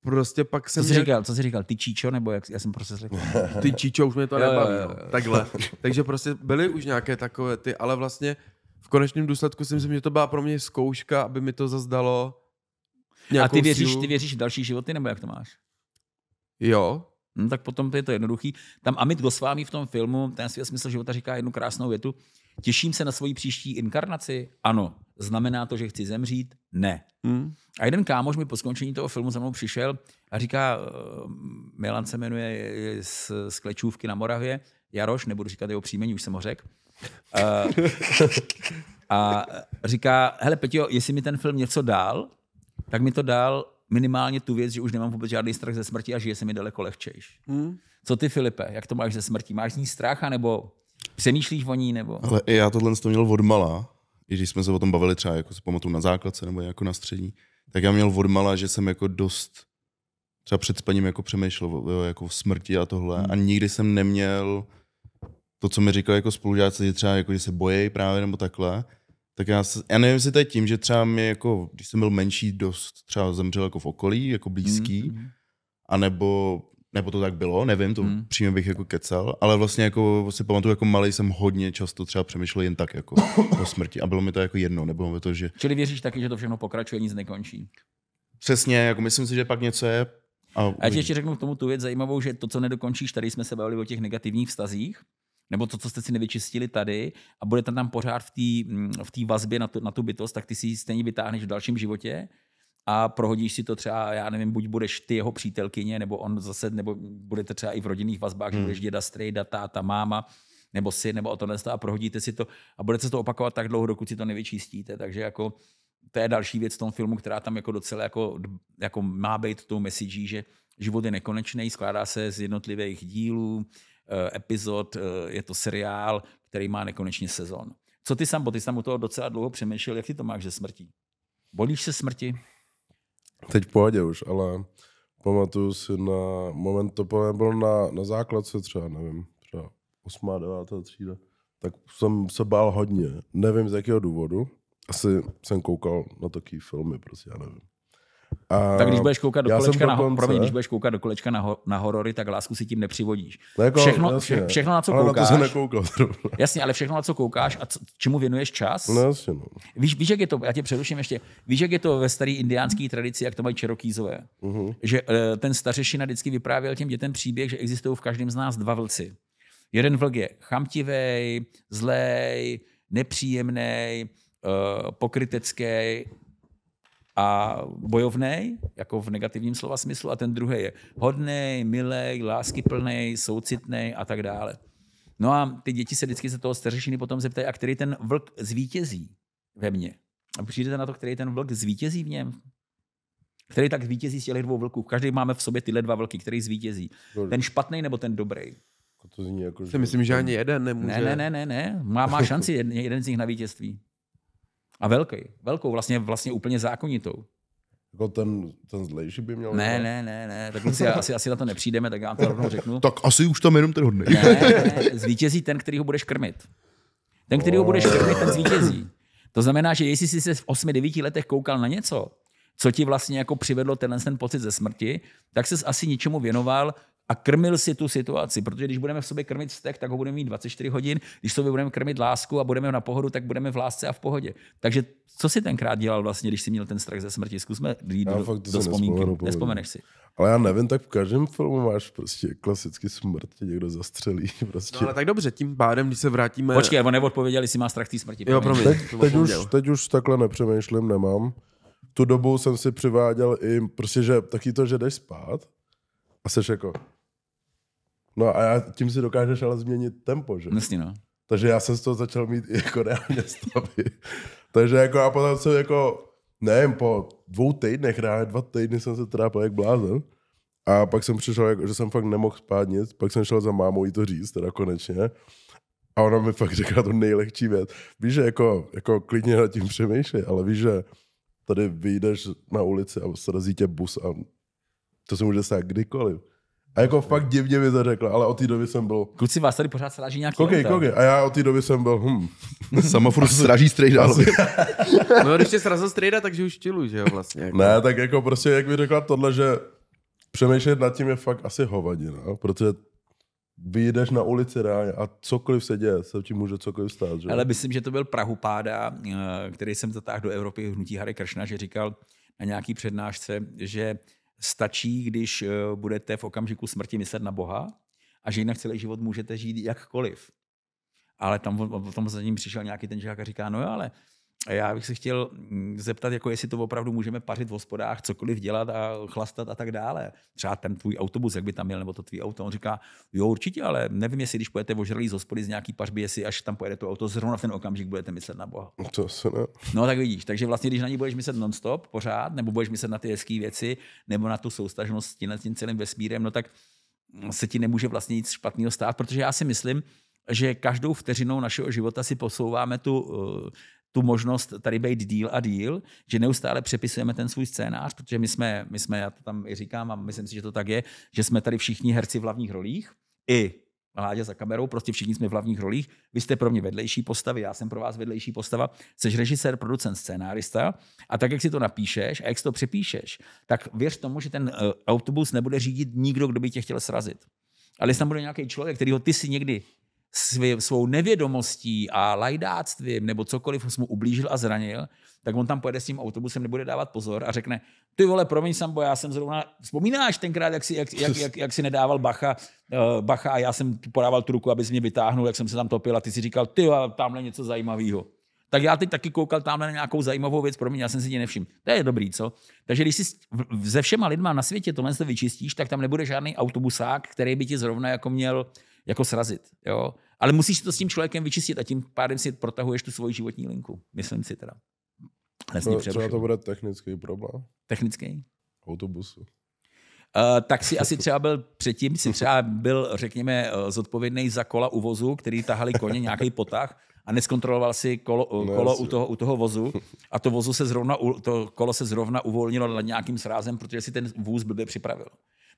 Prostě pak jsem... Co jsi říkal? Ty číčo? Nebo jak? Já jsem prostě řekl. Ty číčo, už mě to nebaví. Jo. Takhle. Takže prostě byly už nějaké takové ty, ale vlastně v konečném důsledku si myslím, že to byla pro mě zkouška, aby mi to zazdalo nějakou sílu. A ty věříš v další životy, nebo jak to máš? Jo. No, tak potom to je to jednoduchý. Tam Amit Goswami v tom filmu Tajemství a smysl života říká jednu krásnou větu. Těším se na svoji příští inkarnaci? Ano. Znamená to, že chci zemřít? Ne. A jeden kámoš mi po skončení toho filmu za mnou přišel a říká, Milan se jmenuje, je z Klečůvky na Moravě, Jaroš, nebudu říkat jeho příjmení, už jsem ho řekl. A říká, hele Peťo, jestli mi ten film něco dal, tak mi to dal minimálně tu věc, že už nemám vůbec žádný strach ze smrti a žije se mi daleko lehčejš. Co ty, Filipe, jak to máš ze smrti? Máš z ní strach, anebo přemýšlíš o ní? Nebo... Ale já tohle to měl odmala. I když jsme se o tom bavili třeba jako se pamatuju na základce nebo jako na střední, tak já měl odmala, že jsem jako dost třeba před spaním jako přemýšlel jako v smrti a tohle a nikdy jsem neměl to, co mi říkali jako spolužáci, že třeba jako, že se bojí právě nebo takhle, tak já nevím, jestli to je tím, že třeba mě jako, když jsem byl menší, dost třeba zemřel jako v okolí, jako blízký, anebo to tak bylo, nevím, to přímě bych jako kecal, ale vlastně jako si pamatuju, jako malej jsem hodně často třeba přemýšlel jen tak jako o smrti a bylo mi to jako jedno, nebylo mi to, že... Čili věříš taky, že to všechno pokračuje, nic nekončí? Přesně, jako myslím si, že pak něco je... A já ti ještě řeknu k tomu tu věc zajímavou, že to, co nedokončíš, tady jsme se bavili o těch negativních vztazích, nebo to, co jste si nevyčistili tady a budete tam pořád v té vazbě na tu bytost, tak ty si ji stejně vytáhneš v dalším životě. A prohodíš si to třeba, já nevím, buď budeš ty jeho přítelkyně, nebo on zase, nebo budete třeba i v rodinných vazbách, že budeš děda, strejda, táta, máma, nebo syn, nebo o tohle a prohodíte si to a budete se to opakovat tak dlouho, dokud si to nevyčistíte. Takže jako to je další věc v tom filmu, která tam jako docela jako má být tou message, že život je nekonečný, skládá se z jednotlivých dílů, epizod, je to seriál, který má nekonečně sezon. Co ty, Sambo, ty jsi tam u toho docela dlouho přemýšlel, jak ty to máš ze smrti? Bolíš se smrti? Teď v pohodě už, ale pamatuju si na moment, to bylo na základce třeba, nevím, třeba 8. 9. třída, tak jsem se bál hodně, nevím z jakého důvodu, asi jsem koukal na takové filmy, prostě já nevím. Tak když budeš koukat do kolečka na horory, tak lásku si tím nepřivodíš. Jako, všechno, na co koukáš. Ale na to jsem nekoukal. Jasně, ale všechno, na co koukáš a čemu věnuješ čas. No, jasně, no. Víš, jak je to, já tě přeruším ještě, víš, jak je to ve staré indiánské tradici, jak to mají Čerokýzové. Že ten stařešina vždycky vyprávěl těm dětem příběh, že existují v každém z nás dva vlci. Jeden vlk je chamtivej, zlej, nepříjemnej, pokrytecký a bojovnej, jako v negativním slova smyslu, a ten druhý je hodnej, milej, láskyplnej, soucitnej a tak dále. No a ty děti se vždycky se toho stařešiny potom zeptají, a který ten vlk zvítězí ve mně? A přijdete na to, který ten vlk zvítězí v něm? Který tak zvítězí z těch dvou vlků? Každý máme v sobě tyhle dva vlky, který zvítězí. Ten špatný nebo ten dobrý? To zní jako, že... Myslím, že ani jeden nemůže. Ne. Má šanci jeden z nich na vítězství. A velkou, vlastně úplně zákonitou. Jako ten zlejší by měl... Ne, tak kluci, asi na to nepřijdeme, tak já to rovnou řeknu. Tak asi už tam jenom ten hodný. Ne, zvítězí ten, který ho budeš krmit. Ten, který ho budeš krmit, ten zvítězí. To znamená, že jestli jsi se v 8-9 letech koukal na něco, co ti vlastně jako přivedlo ten pocit ze smrti, tak ses asi něčemu věnoval a krmil si tu situaci, protože když budeme v sobě krmit vztek, tak ho budeme mít 24 hodin, když sobě budeme krmit lásku a budeme na pohodu, tak budeme v lásce a v pohodě. Takže co si tenkrát dělal vlastně, když jsi měl ten strach ze smrti? Zkusme jít do vzpomínky, nespomeneš si. Ale já nevím, tak v každém filmu máš prostě klasicky smrt, někdo zastřelí. Prostě. No ale tak dobře, tím pádem, když se vrátíme... Počkej, on neodpověděl, jestli má strach té smrti. Jo, teď už takhle nepřemýšlím, nemám. Tu dobu jsem si přiváděl i prostě, že taky to, že jdeš spát a seš jako... No a tím si dokážeš ale změnit tempo, že? Jasně, no. Takže já jsem z toho začal mít i jako reálně stavy. Takže jako a potom jsem jako, nevím, po 2 týdnech, reálně 2 týdny jsem se trápil jak blázen. A pak jsem přišel, že jsem fakt nemohl spát nic, pak jsem šel za mámou jí to říct, teda konečně. A ona mi fakt řekla tu nejlehčí věc. Víš, že jako klidně nad tím přemýšlej, ale víš, že tady vyjdeš na ulici a srazí tě bus a to se může stát kdykoliv. A jako fakt divně mi to řekla, ale od té doby jsem byl... Kluci, vás tady pořád sráží nějaký Koukej. A já od té doby jsem byl... Semafor sráží strejda. No když tě srazil strejda, takže už chilluj, že jo vlastně. Jako. Ne, tak jako prostě, jak mi řekla tohle, že přemýšlet nad tím je fakt asi hovadina, protože vyjdeš na ulici reálně a cokoliv se děje, se tím může cokoliv stát. Že? Ale myslím, že to byl Prahupáda, který jsem zatáhl do Evropy hnutí Harry Kršna, že říkal na nějaký přednášce, že stačí, když budete v okamžiku smrti myslet na Boha a že jinak celý život můžete žít jakkoliv. Ale tam za ním přišel nějaký ten žák a říká, no jo, ale já bych se chtěl zeptat, jako jestli to opravdu můžeme pařit v hospodách, cokoliv dělat a chlastat a tak dále. Třeba ten tvůj autobus, jak by tam měl, nebo to tvý auto. On říká, jo, určitě, ale nevím, jestli když pojete ožralý z hospody z nějaký pařby, jestli až tam pojede to auto, zrovna v ten okamžik budete myslet na Boha. To se ne. No tak vidíš, takže vlastně, když na ní budeš myslet nonstop pořád, nebo budeš myslet na ty hezký věci, nebo na tu soustažnost s tím celým vesmírem, no tak se ti nemůže vlastně nic špatného stát, protože já si myslím, že každou vteřinou našeho života si posouváme tu možnost tady být díl a díl, že neustále přepisujeme ten svůj scénář, protože my jsme, já to tam i říkám a myslím si, že to tak je, že jsme tady všichni herci v hlavních rolích i Láďa za kamerou, prostě všichni jsme v hlavních rolích, vy jste pro mě vedlejší postavy, já jsem pro vás vedlejší postava, jsi režisér, producent, scénárista a tak, jak si to napíšeš a jak si to přepíšeš, tak věř tomu, že ten autobus nebude řídit nikdo, kdo by tě chtěl srazit. Ale jestli tam bude nějaký člověk, kterýho ty si někdy svou nevědomostí a lajdáctvím nebo cokoliv mu ublížil a zranil, tak on tam pojede s tím autobusem, nebude dávat pozor a řekne, ty vole, promiň Sambo, já jsem zrovna, vzpomínáš tenkrát, jak si nedával bacha a já jsem podával tu ruku, abys mě vytáhnul, jak jsem se tam topil a ty si říkal, ty vole, tamhle něco zajímavého. Tak já teď taky koukal tamhle na nějakou zajímavou věc, promiň, já jsem si tě nevšiml. To je dobrý, co? Takže když si ze všema lidma na světě tohle vyčistíš, tak tam nebude žádný autobusák, který by ti zrovna jako měl jako srazit, jo. Ale musíš to s tím člověkem vyčistit a tím pádem si protahuješ tu svoji životní linku. Myslím si teda. Třeba to bude technický problém. Technický? Autobusu. Tak si asi třeba byl předtím, řekněme, zodpovědný za kola u vozu, který tahali koně nějaký potah a neskontroloval si kolo u toho vozu a to kolo se zrovna uvolnilo nad nějakým srázem, protože si ten vůz blbě připravil.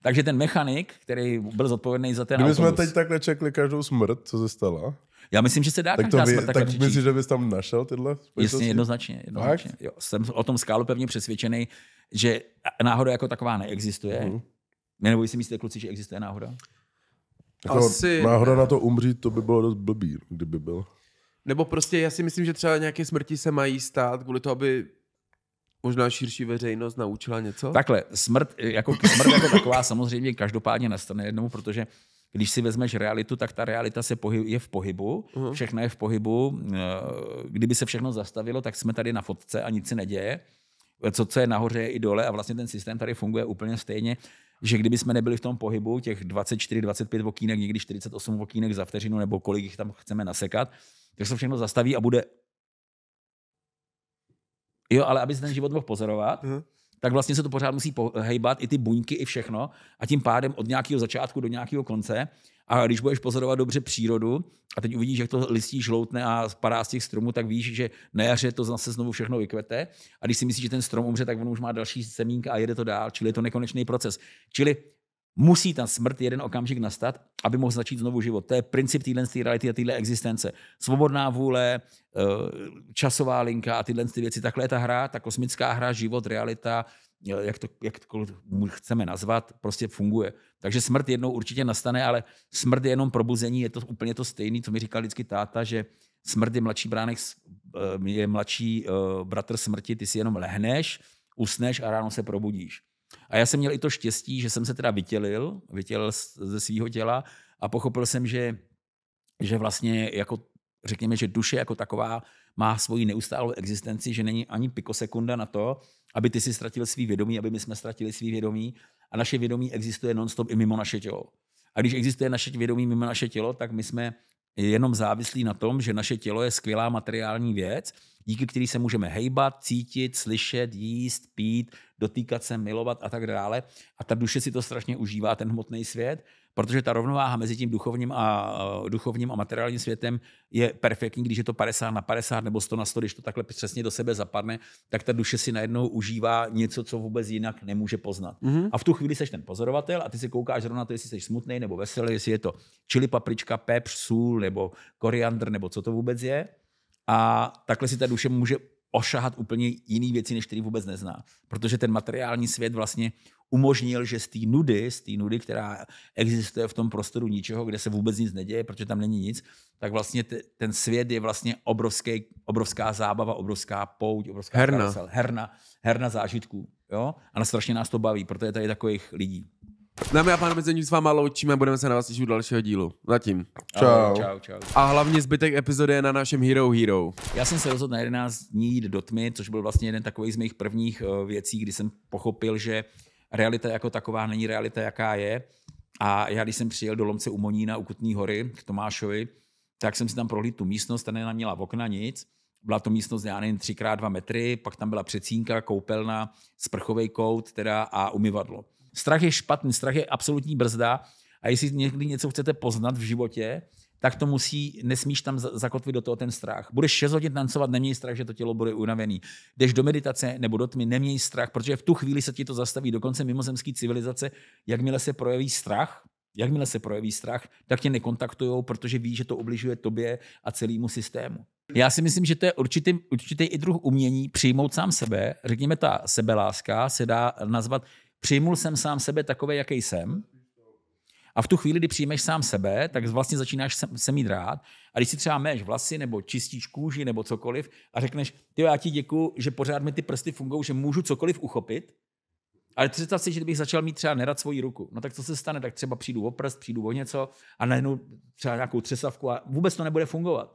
Takže ten mechanik, který byl zodpovědný za ten autobus. Kdybychom teď takhle čekli každou smrt, co se stala? Já myslím, že se dá každá smrt takhle přičíst. Tak myslíš, že bys tam našel tyhle? Jasně, jednoznačně. Jo, jsem o tom skálopevně přesvědčený. že náhoda jako taková neexistuje? Nebo jestli myslíte, kluci, že existuje náhoda? Asi náhoda na to umřít, to by bylo dost blbý, kdyby byl. Nebo prostě já si myslím, že třeba nějaké smrti se mají stát kvůli tomu, aby možná širší veřejnost naučila něco? Takhle, smrt jako taková samozřejmě každopádně nastane jednomu, protože když si vezmeš realitu, tak ta realita je v pohybu, všechno je v pohybu. Kdyby se všechno zastavilo, tak jsme tady na fotce a nic se neděje. Co je nahoře, je i dole a vlastně ten systém tady funguje úplně stejně, že kdyby jsme nebyli v tom pohybu, těch 24, 25 vokínek, někdy 48 vokínek za vteřinu nebo kolik jich tam chceme nasekat, tak se všechno zastaví a bude... Jo, ale aby se ten život mohl pozorovat, tak vlastně se to pořád musí hejbat, i ty buňky, i všechno, a tím pádem od nějakého začátku do nějakého konce. A když budeš pozorovat dobře přírodu a teď uvidíš, jak to listí žloutne a spadá z těch stromů, tak víš, že na jaře to zase znovu všechno vykvete. A když si myslíš, že ten strom umře, tak on už má další semínka a jede to dál, čili je to nekonečný proces. Čili musí ta smrt jeden okamžik nastat, aby mohl začít znovu život. To je princip téhle reality a téhle existence. Svobodná vůle, časová linka a tyhle věci. Takhle je ta hra, ta kosmická hra, život, realita, jak to chceme nazvat, prostě funguje. Takže smrt jednou určitě nastane, ale smrt je jenom probuzení, je to úplně to stejné, co mi říkal vždycky táta, že smrt je mladší bratr smrti, ty si jenom lehneš, usneš a ráno se probudíš. A já jsem měl i to štěstí, že jsem se teda vytělil ze svého těla a pochopil jsem, že vlastně jako řekněme, že duše jako taková má svoji neustálou existenci, že není ani pikosekunda na to, aby ty si ztratil svý vědomí, aby my jsme ztratili svý vědomí a naše vědomí existuje non-stop i mimo naše tělo. A když existuje naše vědomí mimo naše tělo, tak my jsme jenom závislí na tom, že naše tělo je skvělá materiální věc, díky který se můžeme hejbat, cítit, slyšet, jíst, pít, dotýkat se, milovat a tak dále. A ta duše si to strašně užívá, ten hmotný svět, protože ta rovnováha mezi tím duchovním a materiálním světem je perfektní, když je to 50/50 nebo 100/100, když to takhle přesně do sebe zapadne, tak ta duše si najednou užívá něco, co vůbec jinak nemůže poznat. A v tu chvíli seš ten pozorovatel a ty si koukáš zrovna to, jestli jsi smutnej nebo veselý, jestli je to chili, paprička, pepř, sůl nebo koriandr nebo co to vůbec je. A takhle si ta duše může ošahat úplně jiný věci, než který vůbec nezná. Protože ten materiální svět vlastně umožnil, že z té nudy, která existuje v tom prostoru ničeho, kde se vůbec nic neděje, protože tam není nic, tak vlastně ten svět je vlastně obrovská zábava, obrovská pouť, obrovská herna zážitků. Jo? A strašně nás to baví, protože je tady takových lidí. Dámy a pánové, se s váma loučíme, budeme se na vás těšit u dalšího dílu. Zatím. Čau. A hlavně zbytek epizody je na našem Hero Hero. Já jsem se rozhodl na 11 dní jít do tmy, což byl vlastně jeden takový z mých prvních věcí, kdy jsem pochopil, že realita jako taková není realita, jaká je. A já, když jsem přijel do Lomce u Monína, u Kutné Hory, k Tomášovi, tak jsem si tam prohlídl tu místnost, ta neměla okna, nic. Byla to místnost, já nevím, 3x2 metry, pak tam byla přecínka, koupelna, sprchový kout teda a umyvadlo. Strach je špatný, strach je absolutní brzda a jestli někdy něco chcete poznat v životě, tak to nesmíš tam zakotvit do toho ten strach. Budeš 6 hodin tancovat, neměj strach, že to tělo bude unavený. Jdeš do meditace nebo do tmy, neměj strach, protože v tu chvíli se ti to zastaví. Dokonce mimozemské civilizace, jakmile se projeví strach, tak tě nekontaktujou, protože ví, že to ubližuje tobě a celému systému. Já si myslím, že to je určitý i druh umění přijmout sám sebe. Řekněme, ta sebeláska se dá nazvat přijmul jsem sám sebe takový, jaký jsem. A v tu chvíli, kdy přijmeš sám sebe, tak vlastně začínáš se mít rád. A když si třeba méš vlasy nebo čistíš kůži nebo cokoliv a řekneš, ty já ti děkuju, že pořád mi ty prsty fungují, že můžu cokoliv uchopit, ale představ si, že kdybych začal mít třeba nerad svoji ruku, no tak co se stane, tak třeba přijdu o prst, přijdu o něco a najednou třeba nějakou třesavku a vůbec to nebude fungovat.